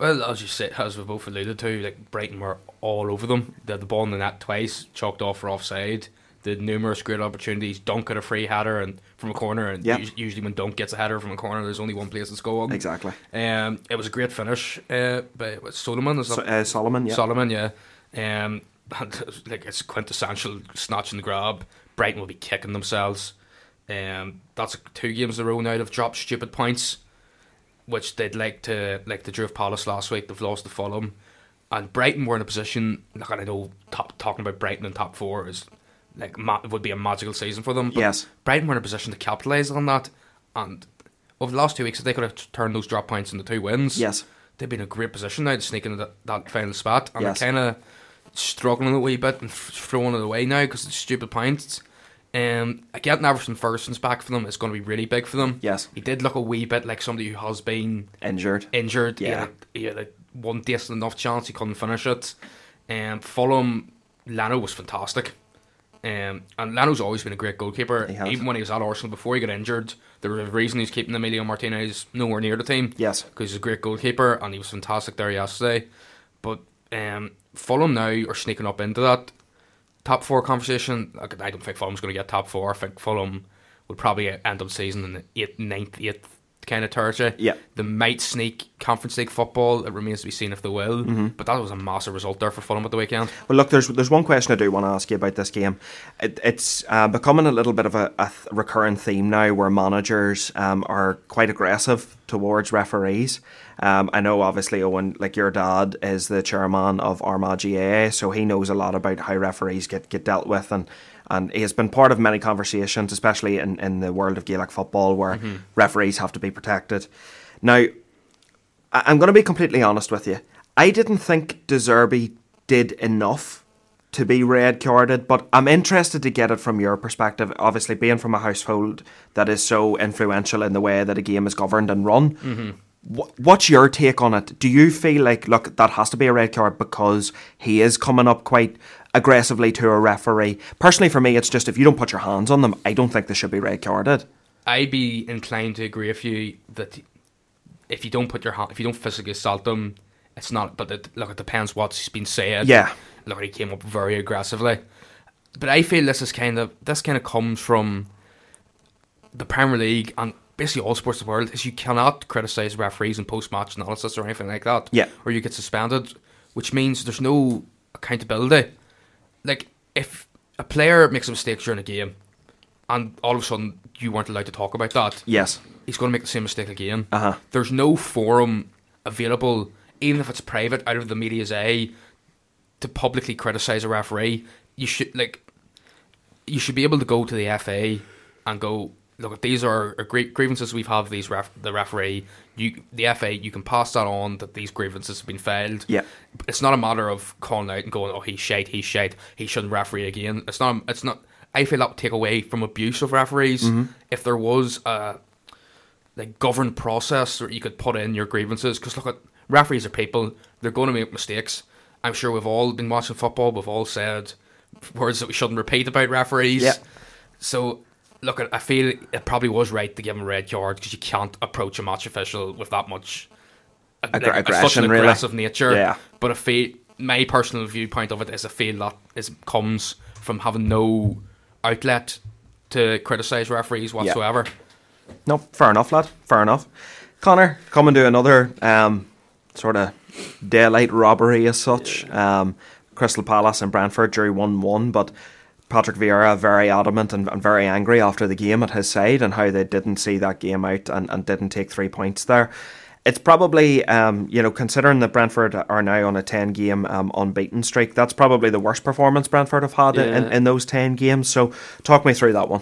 Well, as you said, as we both alluded to, like, Brighton were all over them. They had the ball in the net twice, chalked off for offside. They had numerous great opportunities. Dunk had a free header and from a corner, and yep. usually when Dunk gets a header from a corner, there's only one place to score on. Exactly. Um, it was a great finish uh, by Solomon. So, uh, Solomon, yeah. Solomon, yeah. Um, and, like, it's quintessential snatch and grab. Brighton will be kicking themselves. Um, that's two games in a row now. They've dropped stupid points, which they'd like to, like they drew with Palace last week. They've lost to Fulham. And Brighton were in a position, look, I know top, talking about Brighton and top four is like ma- would be a magical season for them. But yes. Brighton were in a position to capitalise on that. And over the last two weeks, if they could have turned those drop points into two wins, yes, they'd be in a great position now to sneak into that, that final spot. And yes. they're kind of struggling a wee bit and throwing it away now because it's stupid points. Um, getting Everton Ferguson's back for them is going to be really big for them. Yes. He did look a wee bit like somebody who has been injured. Injured. Yeah. He had, he had a one decent enough chance, he couldn't finish it. Um, Fulham, Leno was fantastic. Um, and Leno's always been a great goalkeeper. Even when he was at Arsenal before he got injured, there was a reason he's keeping Emilio Martinez nowhere near the team. Yes. Because he's a great goalkeeper and he was fantastic there yesterday. But um, Fulham now are sneaking up into that top four conversation. I don't think Fulham's going to get top four. I think Fulham will probably end up season in the eighth, ninth, eighth kind of territory. Yeah, they might sneak Conference League football. It remains to be seen if they will. Mm-hmm. But that was a massive result there for Fulham at the weekend. Well, look, there's there's one question I do want to ask you about this game. It, it's uh, becoming a little bit of a, a th- recurring theme now, where managers um, are quite aggressive towards referees. Um, I know, obviously, Owen, like your dad is the chairman of Armagh G A A, so he knows a lot about how referees get, get dealt with, and, and he has been part of many conversations, especially in, in the world of Gaelic football, where mm-hmm. referees have to be protected. Now, I'm going to be completely honest with you. I didn't think De Zerbi did enough to be red carded, but I'm interested to get it from your perspective. Obviously, being from a household that is so influential in the way that a game is governed and run, mm-hmm. what's your take on it? Do you feel like, look, that has to be a red card because he is coming up quite aggressively to a referee? Personally, for me, it's just if you don't put your hands on them, I don't think they should be red carded. I'd be inclined to agree with you that if you don't put your hand, if you don't physically assault them, it's not. But it, look, it depends what's been said. Yeah. Look, he came up very aggressively, but I feel this is kind of this kind of comes from the Premier League and basically all sports in the world, is you cannot criticise referees in post-match analysis or anything like that. Yeah. Or you get suspended, which means there's no accountability. Like, if a player makes a mistake during a game, and all of a sudden you weren't allowed to talk about that, yes, he's going to make the same mistake again. Uh-huh. There's no forum available, even if it's private, out of the media's eye, to publicly criticise a referee. You should, like, you should be able to go to the F A and go, look, these are great grievances we've had with these ref- the referee. You, the F A, you can pass that on, that these grievances have been filed. Yeah. It's not a matter of calling out and going, oh, he's shite, he's shite, he shouldn't referee again. It's not, it's not. I feel that would take away from abuse of referees. Mm-hmm. If there was a like, governed process that you could put in your grievances, because look, referees are people, they're going to make mistakes. I'm sure we've all been watching football, we've all said words that we shouldn't repeat about referees. Yeah. So, look, I feel it probably was right to give him a red card because you can't approach a match official with that much Aggr- like, aggression, such an aggressive really. nature. Yeah. But I feel, my personal viewpoint of it is I feel that is, comes from having no outlet to criticise referees whatsoever. Yeah. No, fair enough, lad. Fair enough. Connor, coming to another um, sort of daylight robbery as such. Yeah. Um, Crystal Palace and Brentford drew one one, but Patrick Vieira very adamant and, and very angry after the game at his side and how they didn't see that game out and, and didn't take three points there. It's probably, um, you know, considering that Brentford are now on a ten-game um, unbeaten streak, that's probably the worst performance Brentford have had yeah. in, in those ten games. So talk me through that one.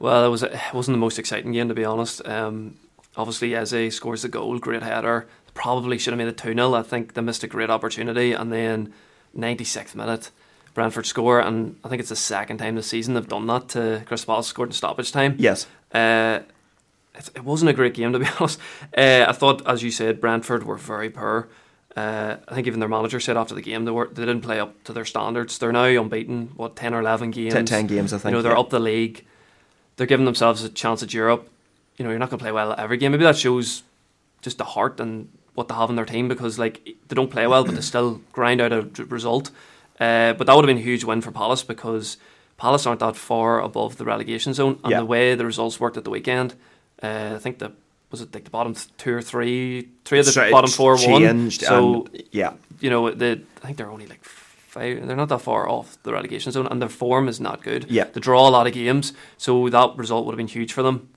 Well, it, was, it wasn't the most exciting game, to be honest. Um, obviously, Eze scores the goal, great header. Probably should have made it two nil. I think they missed a great opportunity. And then ninety-sixth minute, Brentford score, and I think it's the second time this season they've done that to Crystal Palace, scored in stoppage time. Yes. Uh, it, it wasn't a great game, to be honest. Uh, I thought, as you said, Brentford were very poor. Uh, I think even their manager said after the game they were they didn't play up to their standards. They're now unbeaten, what, ten or eleven games? ten, ten games, I think. You know, they're yeah. up the league. They're giving themselves a chance at Europe. You know, you're not going to play well every game. Maybe that shows just the heart and what they have in their team, because like they don't play well, but they still grind out a result. Uh, but that would have been a huge win for Palace, because Palace aren't that far above the relegation zone, and yeah. the way the results worked at the weekend, uh, I think the was it like the bottom two or three, three of the so bottom four won. So and, yeah, you know, they, I think they're only like five. They're not that far off the relegation zone, and their form is not good. Yeah, they draw a lot of games, so that result would have been huge for them.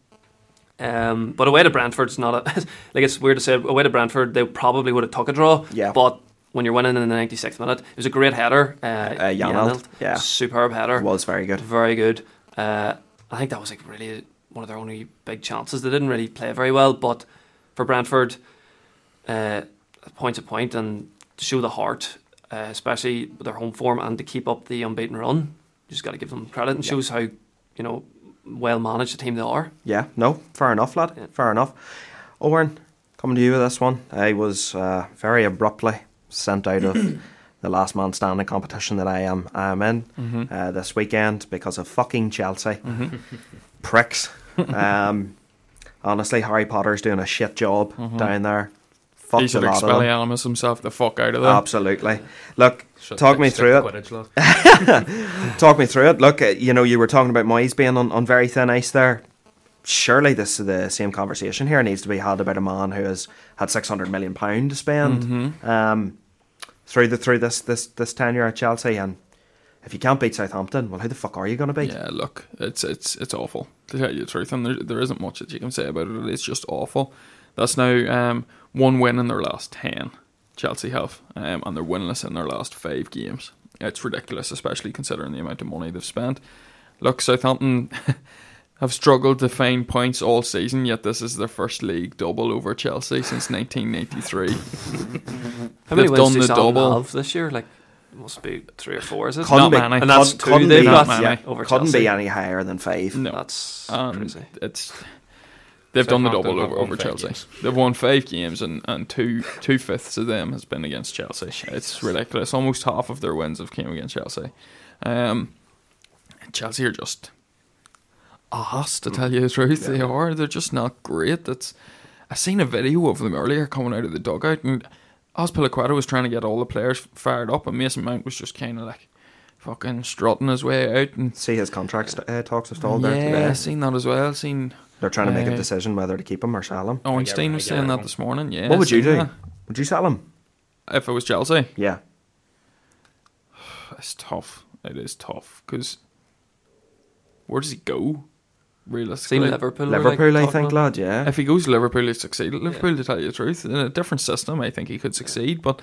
Um, but away to Brentford's not a, like it's weird to say away to Brentford they probably would have took a draw. Yeah, but when you're winning in the ninety-sixth minute. It was a great header. Uh, uh, Janelt, yeah, superb header. It was very good. Very good. Uh, I think that was like really one of their only big chances. They didn't really play very well, but for Brentford, uh, point to point and to show the heart, uh, especially with their home form and to keep up the unbeaten run. You just got to give them credit, and yeah. shows how, you know, well managed the team they are. Yeah, no, fair enough, lad. Yeah. Fair enough. Owen, coming to you with this one. I was uh, very abruptly sent out of the last man standing competition that I am I am in mm-hmm. uh, this weekend because of fucking Chelsea. Mm-hmm. Pricks. Um, honestly, Harry Potter's doing a shit job mm-hmm. down there. Fucked he should expelliarmus himself the fuck out of them. Absolutely. Look, should talk me through it. Talk me through it. Look, you know, you were talking about Moyes being on, on very thin ice there. Surely this is the same conversation here needs to be had about a man who has had six hundred million pounds to spend mm-hmm. um, through the through this, this this tenure at Chelsea. And if you can't beat Southampton, well, who the fuck are you going to beat? Yeah, look, it's it's it's awful, to tell you the truth. And there, there isn't much that you can say about it. It's just awful. That's now um, one win in their last ten, Chelsea have, um, and they're winless in their last five games. It's ridiculous, especially considering the amount of money they've spent. Look, Southampton have struggled to find points all season, yet this is their first league double over Chelsea since nineteen ninety-three. How many wins do Southampton have this year? Like, it must be three or four, is it? Couldn't Not be, many. And that's couldn't, two couldn't they've be, got yeah, over couldn't Chelsea. Be any higher than five. No. That's um, crazy. It's... They've so done the double over, over Chelsea. Games. They've won five games and, and two two fifths of them has been against Chelsea. Jesus. It's ridiculous. Almost half of their wins have came against Chelsea. Um, Chelsea are just ass, to tell you the truth. Yeah. They are. They're just not great. That's I seen a video of them earlier coming out of the dugout, and Azpilicueta was trying to get all the players fired up, and Mason Mount was just kind of like fucking strutting his way out. And see his contract uh, talks have stalled yeah, there today. Yeah, seen that as well. Seen. They're trying to make uh, a decision whether to keep him or sell him. Ornstein was saying that this morning, yeah. What would you do? That. Would you sell him? If it was Chelsea? Yeah. It's tough. It is tough. Because where does he go? Realistically. See Liverpool. Liverpool, like, I think, lad, yeah. If he goes to Liverpool, he'd succeed at Liverpool, yeah. to tell you the truth. In a different system, I think he could succeed, but...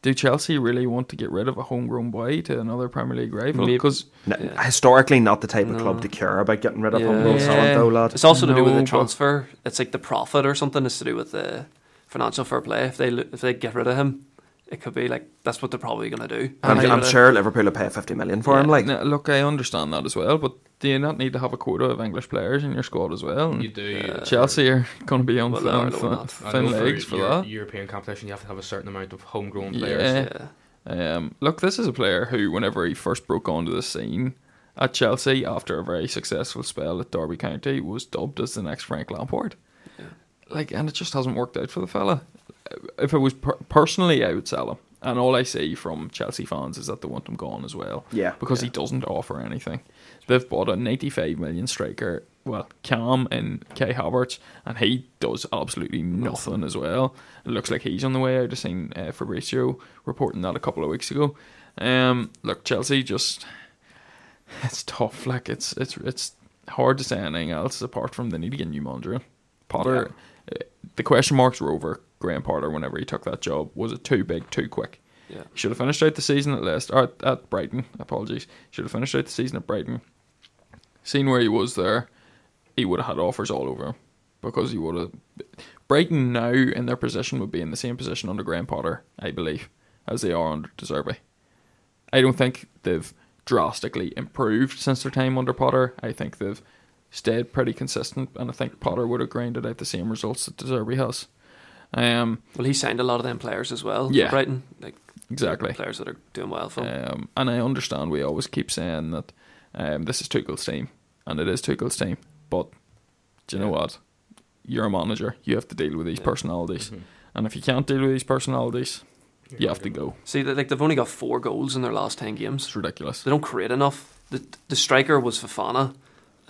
Do Chelsea really want to get rid of a homegrown boy to another Premier League rival? Because no, yeah. historically, not the type of no. club to care about getting rid of yeah. homegrown yeah. talent, though, lad. It's also no, to do with the transfer. It's like the profit or something. It's to do with the financial fair play. If they if they get rid of him, it could be like that's what they're probably going to do. I'm, I'm sure it. Liverpool will pay fifty million for yeah. him. Like, now, look, I understand that as well, but do you not need to have a quota of English players in your squad as well? And you do. Uh, Chelsea are going to be on well, thin, no, thin legs for, for Euro- that. European competition, you have to have a certain amount of homegrown players. Yeah. yeah. Um, look, this is a player who, whenever he first broke onto the scene at Chelsea after a very successful spell at Derby County, was dubbed as the next Frank Lampard. Yeah. Like, and it just hasn't worked out for the fella. If it was per- personally, I would sell him. And all I see from Chelsea fans is that they want him gone as well. Yeah. Because yeah. he doesn't offer anything. They've bought a ninety-five million striker, well, Cam and Kai Havertz, and he does absolutely nothing, nothing. as well. It looks like he's on the way out. I've seen uh, Fabrizio reporting that a couple of weeks ago. Um, look, Chelsea just... It's tough. Like, it's it's it's hard to say anything else apart from they need to get a new manager. Potter, yeah. uh, the question marks were over Graham Potter whenever he took that job. Was it too big, too quick? Yeah. He should have finished out the season at Leicester, or at, at Brighton, apologies. Should have finished out the season at Brighton. Seen where he was there, he would have had offers all over him because he would have. Brighton now in their position would be in the same position under Graham Potter, I believe, as they are under De Zerbi. I don't think they've drastically improved since their time under Potter. I think they've stayed pretty consistent, and I think Potter would have grinded out the same results that De Zerbi has. Um, well, he signed a lot of them players as well. Yeah, for Brighton, like exactly players that are doing well for him. Um, and I understand we always keep saying that. Um, this is Tuchel's team, and it is Tuchel's team. But do you yeah. know what? You're a manager. You have to deal with these yeah. personalities, mm-hmm. and if you can't deal with these personalities, You're you have to go. See, like they've only got four goals in their last ten games. It's ridiculous. They don't create enough. The the striker was Fofana,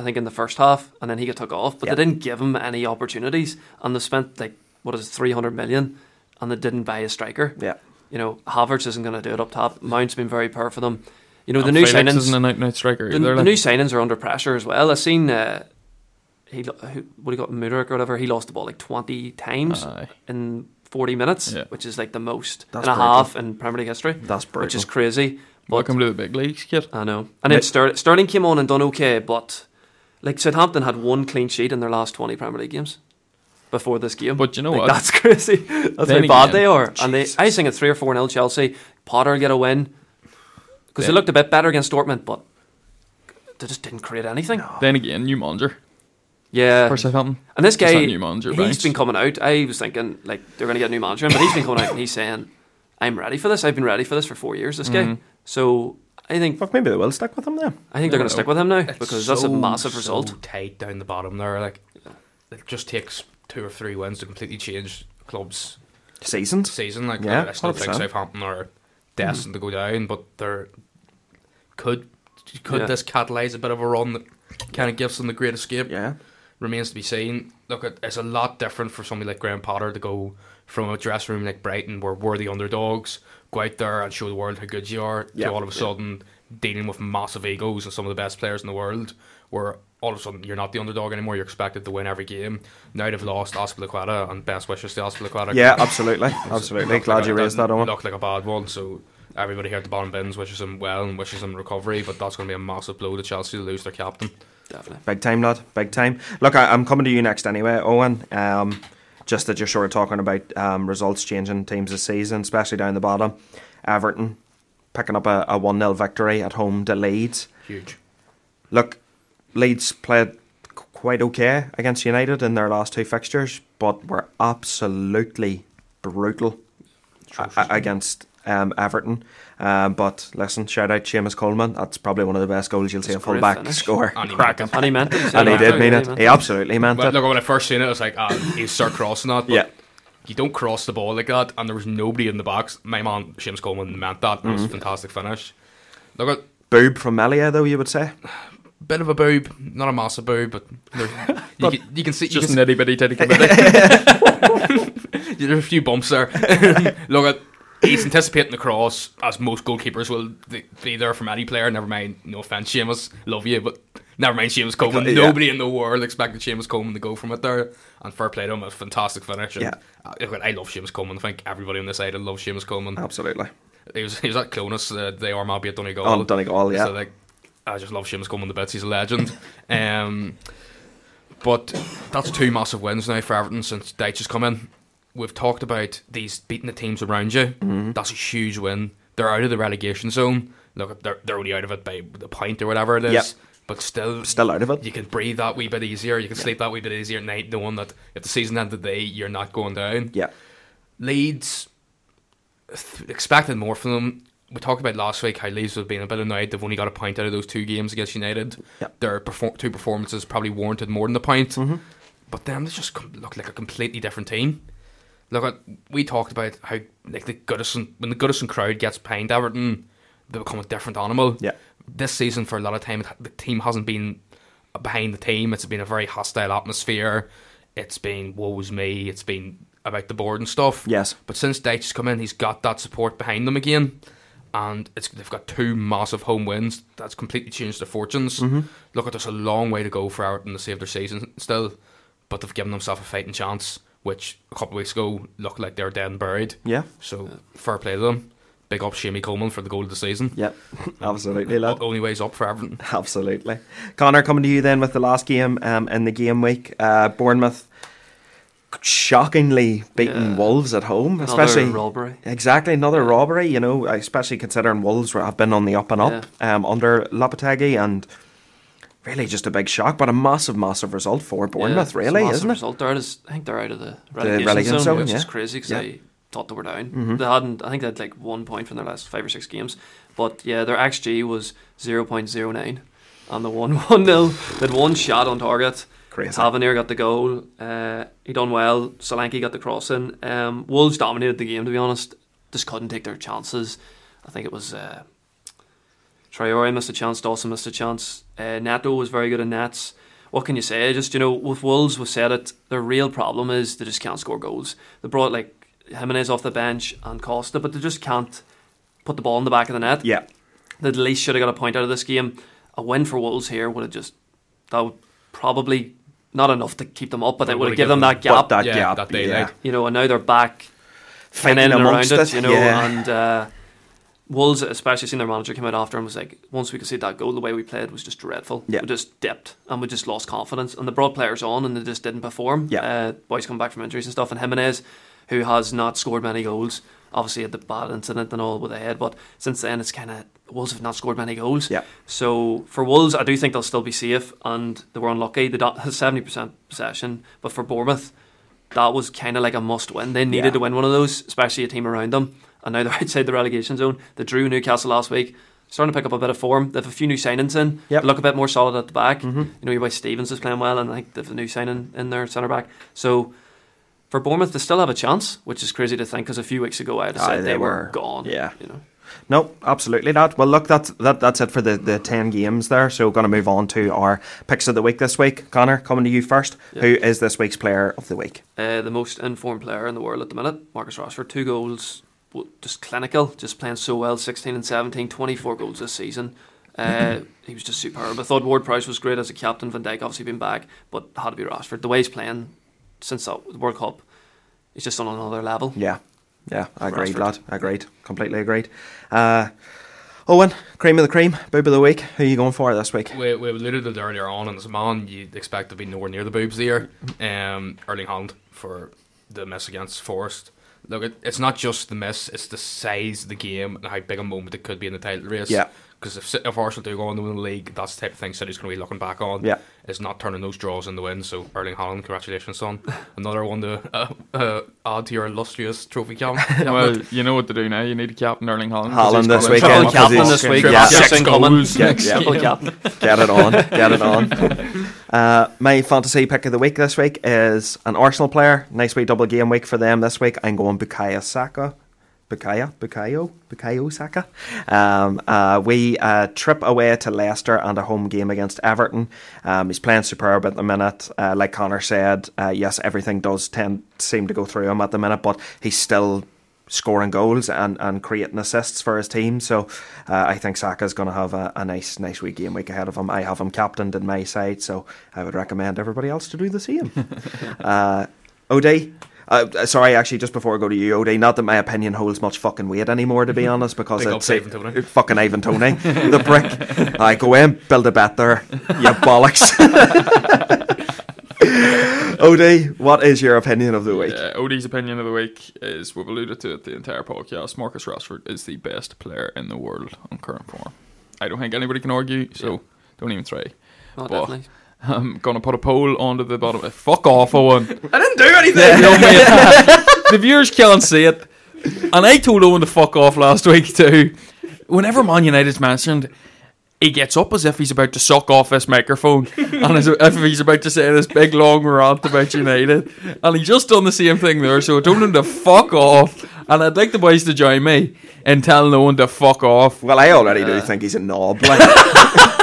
I think, in the first half, and then he got took off. But yeah. they didn't give him any opportunities, and they spent like what is it, three hundred million, and they didn't buy a striker. Yeah, you know, Havertz isn't going to do it up top. Mount's been very poor for them. You know, and the new Felix signings isn't an out-and-out striker either, the, like. The new signings are under pressure as well. I've seen uh, he what he got Mudrik or whatever. He lost the ball like twenty times Aye. in forty minutes, yeah. which is like the most that's and brutal. a half in Premier League history. That's brutal. Which is crazy. But welcome to the big leagues, kid. I know. And then Sterling, Sterling came on and done okay, but like Southampton had one clean sheet in their last twenty Premier League games before this game. But you know like, what? That's crazy. That's then how bad again, they are. Jesus. And they, I think it's three or four nil Chelsea. Potter get a win because they looked a bit better against Dortmund, but they just didn't create anything. No. Then again, new manager. Yeah, for Southampton. And this guy, new manager, he's been coming out. I was thinking like they're going to get a new manager, in, but he's been coming out and he's saying, "I'm ready for this. I've been ready for this for four years." This mm-hmm. guy. So I think well, maybe they will stick with him now. I think they're going to stick with him now it's because so, that's a massive result. So tight down the bottom there, like it just takes two or three wins to completely change clubs' season. Season, like yeah, I still think Southampton are destined mm-hmm. to go down, but they're could could yeah. this catalyse a bit of a run that kind of gives them the great escape? Yeah. Remains to be seen. Look, it's a lot different for somebody like Graham Potter to go from a dressing room like Brighton, where we're the underdogs, go out there and show the world how good you are, yep. to all of a sudden yep. dealing with massive egos and some of the best players in the world, where all of a sudden you're not the underdog anymore, you're expected to win every game. Now they've lost Azpilicueta, and best wishes to Azpilicueta. Yeah, absolutely. absolutely. Glad like you raised that on. Looked like a bad one, so everybody here at the bottom bins wishes him well and wishes him recovery, but that's going to be a massive blow to Chelsea to lose their captain. Definitely. Big time, lad. Big time. Look, I, I'm coming to you next anyway, Owen. Um, just that you're sort of talking about um, results changing teams this season, especially down the bottom. Everton picking up a, a one nil victory at home to Leeds. Huge. Look, Leeds played quite okay against United in their last two fixtures, but were absolutely brutal a- against Um, Everton, um, but listen, shout out Seamus Coleman. That's probably one of the best goals you'll see a fullback finish. score. And he, meant it. and he meant it. And he did mean it. He absolutely meant it. Look, when I first seen it, I was like, ah, he's start crossing that. But yeah. you don't cross the ball like that, and there was nobody in the box. My man Seamus Coleman meant that. It mm-hmm. was a fantastic finish. Look at boob from Melia, though, you would say. Bit of a boob, not a massive boob, but, you, but can, you can see you just can an itty bitty titty committee. There's a few bumps there. Look at. He's anticipating the cross, as most goalkeepers will be there from any player. Never mind, no offence, Seamus, love you, but never mind Seamus Coleman. Yeah. Nobody in the world expected Seamus Coleman to go from it there. And fair play to him, a fantastic finish. And yeah. I love Seamus Coleman. I think everybody on this side loves Seamus Coleman. Absolutely. He was he was at Clonus, uh, the Armagh at Donegal. Oh, Donegal, yeah. So, like, I just love Seamus Coleman to bits. He's a legend. um, but that's two massive wins now for Everton since Deitch has come in. We've talked about these beating the teams around you. Mm-hmm. That's a huge win. They're out of the relegation zone. Look, they're, they're only out of it by the point or whatever it is. Yep. But still, still out of it. You can breathe that wee bit easier. You can yep. sleep that wee bit easier at night, knowing that if the season ended today, you're not going down. Yeah. Leeds, th- expected more from them. We talked about last week how Leeds have been a bit annoyed. They've only got a point out of those two games against United. Yep. Their perfor- two performances probably warranted more than a point. Mm-hmm. But then they just look like a completely different team. Look, we talked about how like the Goodison, when the Goodison crowd gets behind Everton, they become a different animal. Yeah. This season, for a lot of time, the team hasn't been behind the team. It's been a very hostile atmosphere. It's been woe's me. It's been about the board and stuff. Yes. But since Deitch has come in, he's got that support behind them again. And it's they've got two massive home wins. That's completely changed their fortunes. Mm-hmm. Look, there's a long way to go for Everton to save their season still. But they've given themselves a fighting chance, which a couple of weeks ago looked like they were dead and buried. Yeah. So, yeah. fair play to them. Big up Seamus Coleman for the goal of the season. Yep, absolutely, lad. Only ways up for Everton. Absolutely. Connor, coming to you then with the last game um, in the game week. Uh, Bournemouth shockingly beating yeah. Wolves at home. Especially, another robbery. Exactly, another robbery, you know, especially considering Wolves have been on the up and up yeah. um, under Lopetegui, and really just a big shock, but a massive, massive result for Bournemouth, yeah, really, isn't it? Result. They're just, I think they're out of the relegation, the relegation zone, zone, which yeah. is crazy because yeah. they thought they were down. Mm-hmm. They hadn't. I think they had like one point from their last five or six games. But yeah, their X G was zero point zero nine and they won one nil. They had one shot on target. Crazy. Tavernier got the goal. Uh, he done well. Solanke got the cross in. Um, Wolves dominated the game, to be honest. Just couldn't take their chances. I think it was... Uh, Traore missed a chance, Dawson missed a chance. Uh, Neto was very good in nets. What can you say? Just, you know, with Wolves, we've said it, their real problem is they just can't score goals. They brought, like, Jimenez off the bench and Costa, but they just can't put the ball in the back of the net. Yeah. They at least should have got a point out of this game. A win for Wolves here would have just, that would probably, not enough to keep them up, but it would have given them that gap. That yeah, gap, that day, yeah. You know, and now they're back fighting amongst it, you know. Yeah. And uh, Wolves, especially, seeing their manager came out after and was like, once we could see that goal, the way we played was just dreadful. Yeah. We just dipped and we just lost confidence. And they brought players on and they just didn't perform. Yeah. Uh, boys come back from injuries and stuff. And Jimenez, who has not scored many goals, obviously had the bad incident and all with the head, but since then it's kind of, Wolves have not scored many goals. Yeah. So for Wolves, I do think they'll still be safe, and they were unlucky. They got seventy percent possession, but for Bournemouth, that was kind of like a must win. They needed yeah. to win one of those, especially a team around them, and now they're outside the relegation zone. They drew Newcastle last week, starting to pick up a bit of form. They have a few new signings in. Yep. They look a bit more solid at the back. Mm-hmm. You know, your boy Stevens is playing well, and I think they have a new signing in their centre back. So for Bournemouth, they still have a chance, which is crazy to think, because a few weeks ago I had said Aye, they, they were, were gone. Yeah. You know? No, absolutely not. Well, look, that's that, that's it for the, the ten games there. So we're going to move on to our picks of the week this week. Connor, coming to you first. Yep. Who is this week's player of the week? Uh, the most informed player in the world at the minute, Marcus Rashford. Two goals, just clinical, just playing so well, sixteen and seventeen, twenty-four goals this season. Uh, he was just superb. I thought Ward-Prowse was great as a captain. Van Dijk obviously been back, but had to be Rashford. The way he's playing since the World Cup, it's just on another level. Yeah, yeah, I agreed, lad. I agreed, completely agreed. Uh, Owen, cream of the cream, boob of the week. Who are you going for this week? We, we alluded to it earlier on, and as a man, you'd expect to be nowhere near the boobs here. Um, Erling Haaland for the miss against Forest. Look, it, it's not just the miss, it's the size of the game and how big a moment it could be in the title race. Yeah. Because if, if Arsenal do go on to win the league, that's the type of thing City's going to be looking back on. Yeah. It's not turning those draws into wins. So Erling Haaland, congratulations, son. Another one to uh, uh, add to your illustrious trophy count. Well, you know what to do now. You need to captain Erling Haaland. Haaland this weekend. Triple captain this week. Yeah. Six, Six goals. Get, yeah. Get it on. Get it on. Uh, my fantasy pick of the week this week is an Arsenal player. Nice wee double game week for them this week. I'm going Bukayo Saka. Bukayo, Bukayo, Bukayo Saka. Um, uh, we uh, trip away to Leicester and a home game against Everton. Um, he's playing superb at the minute. Uh, like Connor said, uh, yes, everything does tend seem to go through him at the minute, but he's still scoring goals and, and creating assists for his team. So uh, I think Saka's going to have a, a nice, nice wee game week ahead of him. I have him captained in my side, so I would recommend everybody else to do the same. uh, O'Day. Uh, sorry, actually, just before I go to you, Odie, not that my opinion holds much fucking weight anymore, to be honest, because it's Ivan Toney. fucking Ivan Toney, the brick. I right, go in, build a bet there, you bollocks. Odie, what is your opinion of the week? Yeah, Odie's opinion of the week is, we've alluded to it the entire podcast, Marcus Rashford is the best player in the world on current form. I don't think anybody can argue, so yeah. Don't even try. Oh, but definitely. I'm going to put a poll onto the bottom. Fuck off, Owen. I didn't do anything. No, mate. The viewers can't see it. And I told Owen to fuck off last week too. Whenever Man United's mentioned, he gets up as if he's about to suck off this microphone and as if he's about to say this big long rant about United. And he's just done the same thing there, so I told him to fuck off. And I'd like the boys to join me in telling Owen to fuck off. Well, I already uh, do think he's a knob. Like...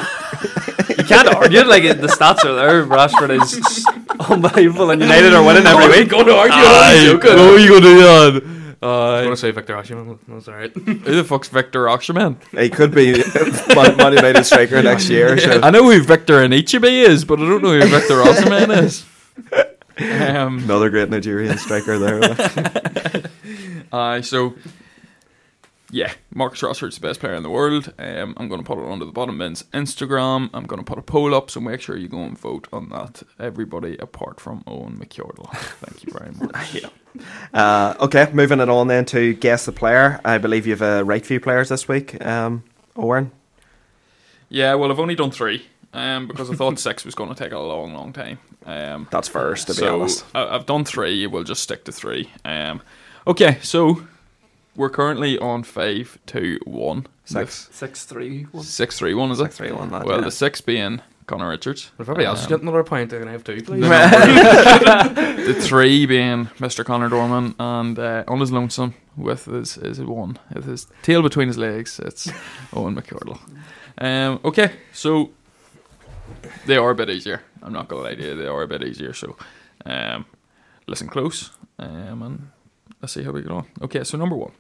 Can't argue it, like the stats are there. Rashford is unbelievable, and United are winning every week. Go to argue, oh, you go to do that. Uh, I want to say Victor Osimhen. That's all right. Who the fuck's Victor Osimhen? He could be Man United striker next year. Yeah. So. I know who Victor Onichebe is, but I don't know who Victor Osimhen is. Um, Another great Nigerian striker there. uh, so. Yeah, Marcus Rashford's the best player in the world. Um, I'm going to put it onto the bottom men's Instagram. I'm going to put a poll up, so make sure you go and vote on that. Everybody apart from Owen McCordle. Thank you very much. Yeah. Uh, okay, moving it on then to Guess the Player. I believe you have a right few players this week, um, Owen. Yeah, well, I've only done three um, because I thought six was going to take a long, long time. Um, That's first, to be so honest. I- I've done three. We'll just stick to three. Um, okay, so... We're currently on five two one. six three one. six three one, is it? six three one, that, well, yeah. The six being Connor Richards. Well, probably um, else get another point, they're going to have two, please. The, the three being Mister Connor Dorman, and uh, on his lonesome with his, his one, with his tail between his legs, it's Owen McCordle. Um, okay, so they are a bit easier. I'm not going to lie to you, they are a bit easier. So um, listen close, um, and let's see how we get on. Okay, so number one.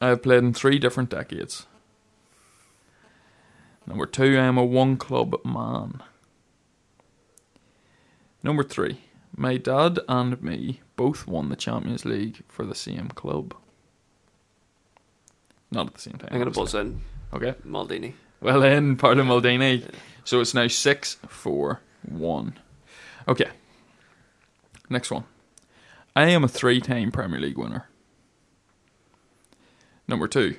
I have played in three different decades. Number two, I am a one club man. Number three, My dad and me both won the Champions League for the same club. Not at the same time. I'm going to buzz in. Okay. Maldini. Well in, Paolo Maldini. Yeah. So it's now six four one. Okay. Next one. I am a three-time Premier League winner. Number two.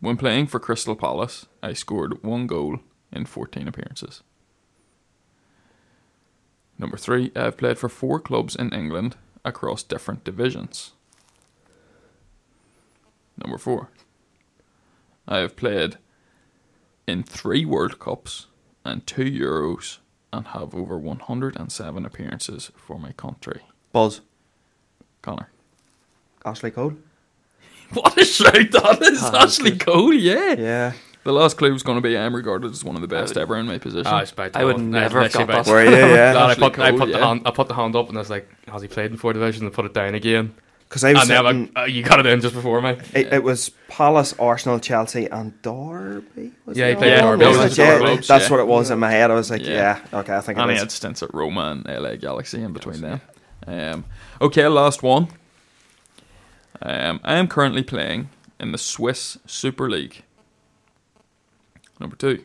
When playing for Crystal Palace, I scored one goal in fourteen appearances. Number three, I've played for four clubs in England across different divisions. Number four, I have played in three World Cups and two Euros and have over one hundred seven appearances for my country. Buzz. Connor. Ashley Cole. What a shout that is! Ah, Ashley Cole, yeah. Yeah. The last clue was going to be I am regarded as one of the best would, ever in my position. I, I would never I have got that. Were you? Yeah. I put, Cole, I, put yeah. the hand, I put the hand up and I was like, has he played in four divisions? And put it down again. Cause I was and sitting, then I'm like, oh, you got it in just before me. It, yeah. it was Palace, Arsenal, Chelsea and Derby. Was yeah, he played yeah, Derby. Was yeah, That's yeah. what it was in my head. I was like, yeah, yeah okay, I think it and was. And he had stints at Roma and L A Galaxy in between them. Um, okay, last one. Um, I am currently playing in the Swiss Super League. Number two,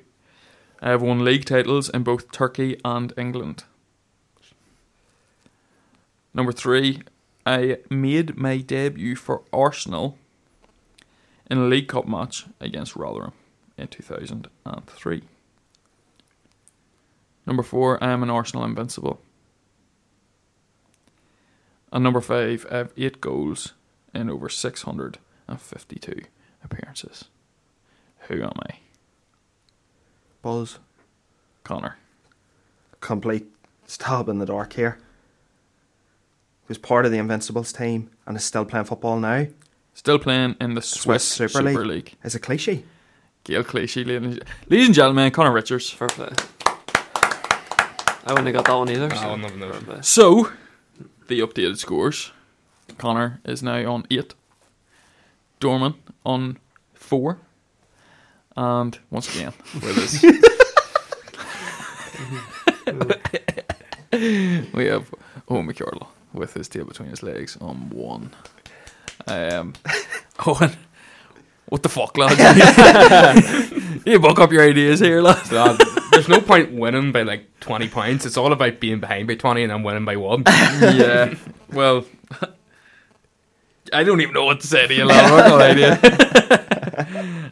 I have won league titles in both Turkey and England. Number three, I made my debut for Arsenal in a League Cup match against Rotherham in two thousand three. Number four, I am an Arsenal invincible. And number five, I have eight goals in over six hundred fifty-two appearances. Who am I? Buzz. Connor. Complete stab in the dark here. He was part of the Invincibles team and is still playing football now. Still playing in the Swiss, Swiss Super, Super League. League. It's a cliche. Gail Clichy, ladies and gentlemen, Connor Richards. Fair play. I wouldn't have got that one either. So, I wouldn't have known. Fair so the updated scores. Connor is now on eight. Dorman on four. And once again, with his we have Owen McCardle with his tail between his legs on one. Um, Owen, what the fuck, lads? You buck up your ideas here, lads. Lad, there's no point winning by like twenty points. It's all about being behind by twenty and then winning by one. Yeah. Well, I don't even know what to say to you, lad. I have no idea.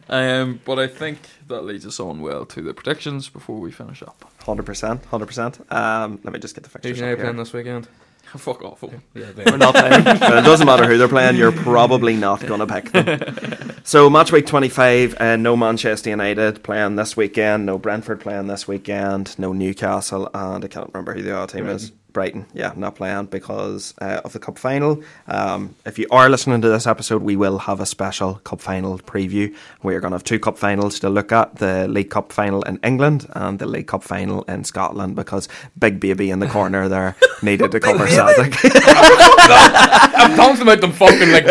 Um, but I think that leads us on well to the predictions before we finish up. one hundred percent, one hundred percent. Um, let me just get the fixtures. Who's now playing this weekend? Fuck off. Yeah, we're not playing. But it doesn't matter who they're playing, you're probably not going to pick them. So, match week twenty-five, uh, no Manchester United playing this weekend, no Brentford playing this weekend, no Newcastle, and I can't remember who the other team Brighton. is. Brighton, yeah, not playing because uh, of the Cup Final. Um, if you are listening to this episode, we will have a special Cup Final preview. We are going to have two Cup Finals to look at, the League Cup Final in England and the League Cup Final in Scotland, because Big Baby in the corner there needed to cover Celtic. I've talked about them fucking like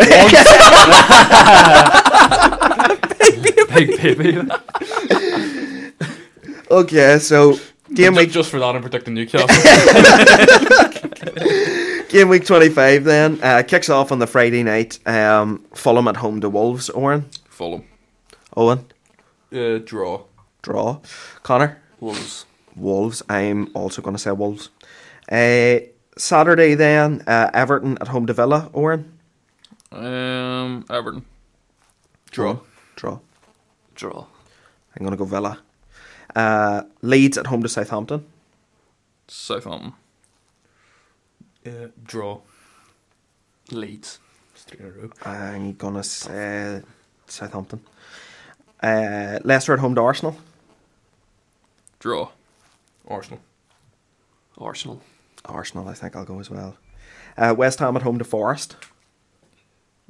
once. Big Baby. Big Baby. Okay, so... Game week just for that and protecting Newcastle. Game week twenty-five then uh, kicks off on the Friday night. Um, Fulham at home to Wolves. Oren. Fulham. Owen. Uh, draw. Draw. Connor. Wolves. Wolves. I'm also going to say Wolves. Uh, Saturday then uh, Everton at home to Villa. Oren. Um, Everton. Draw. Owen. Draw. Draw. I'm going to go Villa. Uh, Leeds at home to Southampton. Southampton. Uh, draw. Leeds. It's three in a row. I'm going to say Southampton. Uh, Leicester at home to Arsenal. Draw. Arsenal. Arsenal. Arsenal, I think I'll go as well. Uh, West Ham at home to Forest.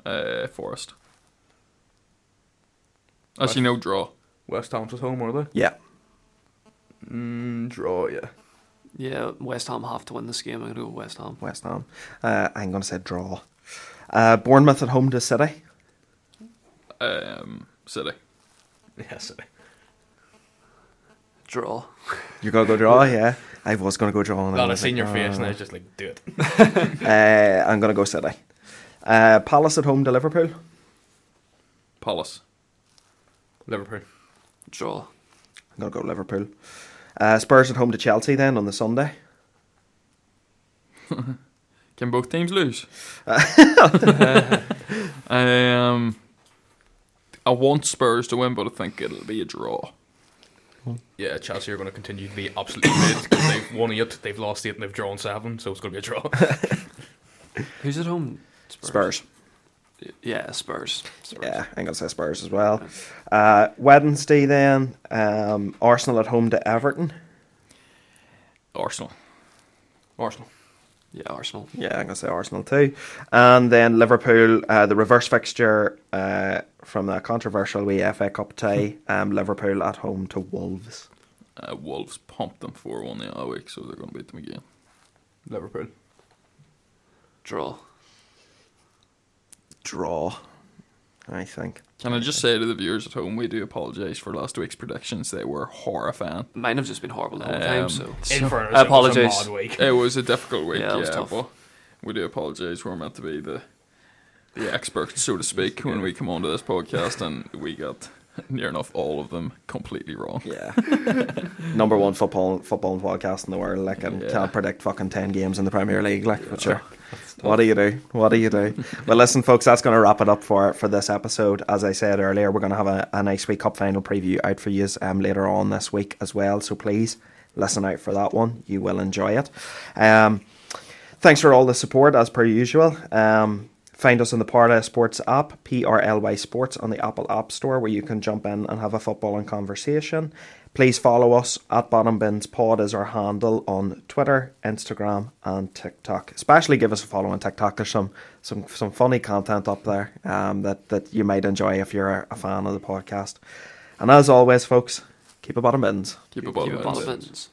Uh, Forest. Actually, no, draw. West Ham's at home, are they? Yeah. Mm, draw, yeah. Yeah, West Ham have to win this game. I'm going to go West Ham. West Ham. Uh, I'm going to say draw. Uh, Bournemouth at home to City. Um, City. Yeah, City. Draw. You're going to go draw, yeah. I was going to go Joel. And no, I I've seen like, your oh. face, and I was just like, do it. uh, I'm going to go City. Uh, Palace at home to Liverpool. Palace. Liverpool. Joel. I'm going to go Liverpool. Uh, Spurs at home to Chelsea then on the Sunday. Can both teams lose? uh, I, um, I want Spurs to win, but I think it'll be a draw. Yeah, Chelsea are going to continue to be absolutely mid because they've won eight, they've lost eight, and they've drawn seven, so it's going to be a draw. Who's at home? Spurs. Spurs. Yeah, Spurs. Spurs. Yeah, I'm going to say Spurs as well. Uh, Wednesday then, um, Arsenal at home to Everton. Arsenal. Arsenal. Yeah, Arsenal. Yeah, I'm going to say Arsenal too. And then Liverpool, uh, the reverse fixture uh, from the controversial wee F A Cup tie, um, Liverpool at home to Wolves. Uh, Wolves pumped them four one the other week, so they're going to beat them again. Liverpool. Draw. Draw, I think. Can I just say to the viewers at home, we do apologise for last week's predictions. They were horrifying. Mine have just been horrible the whole um, time, so, so I apologise. It, it was a difficult week, yeah, yeah but we do apologise. We're meant to be the the experts, so to speak, when we come onto this podcast, and we got near enough all of them completely wrong. Yeah. Number one football football podcast in the world, like, and yeah. can't predict fucking ten games in the Premier League, like, yeah. but sure. What do you do? What do you do? Well, listen, folks, that's going to wrap it up for, for this episode. As I said earlier, we're going to have a, a nice wee Cup Final preview out for you um, later on this week as well. So please listen out for that one. You will enjoy it. Um, thanks for all the support, as per usual. Um, find us on the Parlay Sports app, P R L Y Sports, on the Apple App Store, where you can jump in and have a footballing conversation. Please follow us at Bottom Bins Pod is our handle on Twitter, Instagram, and TikTok. Especially give us a follow on TikTok. There's some some, some funny content up there um, that, that you might enjoy if you're a fan of the podcast. And as always, folks, keep a Bottom Bins. Keep a Bottom Bins.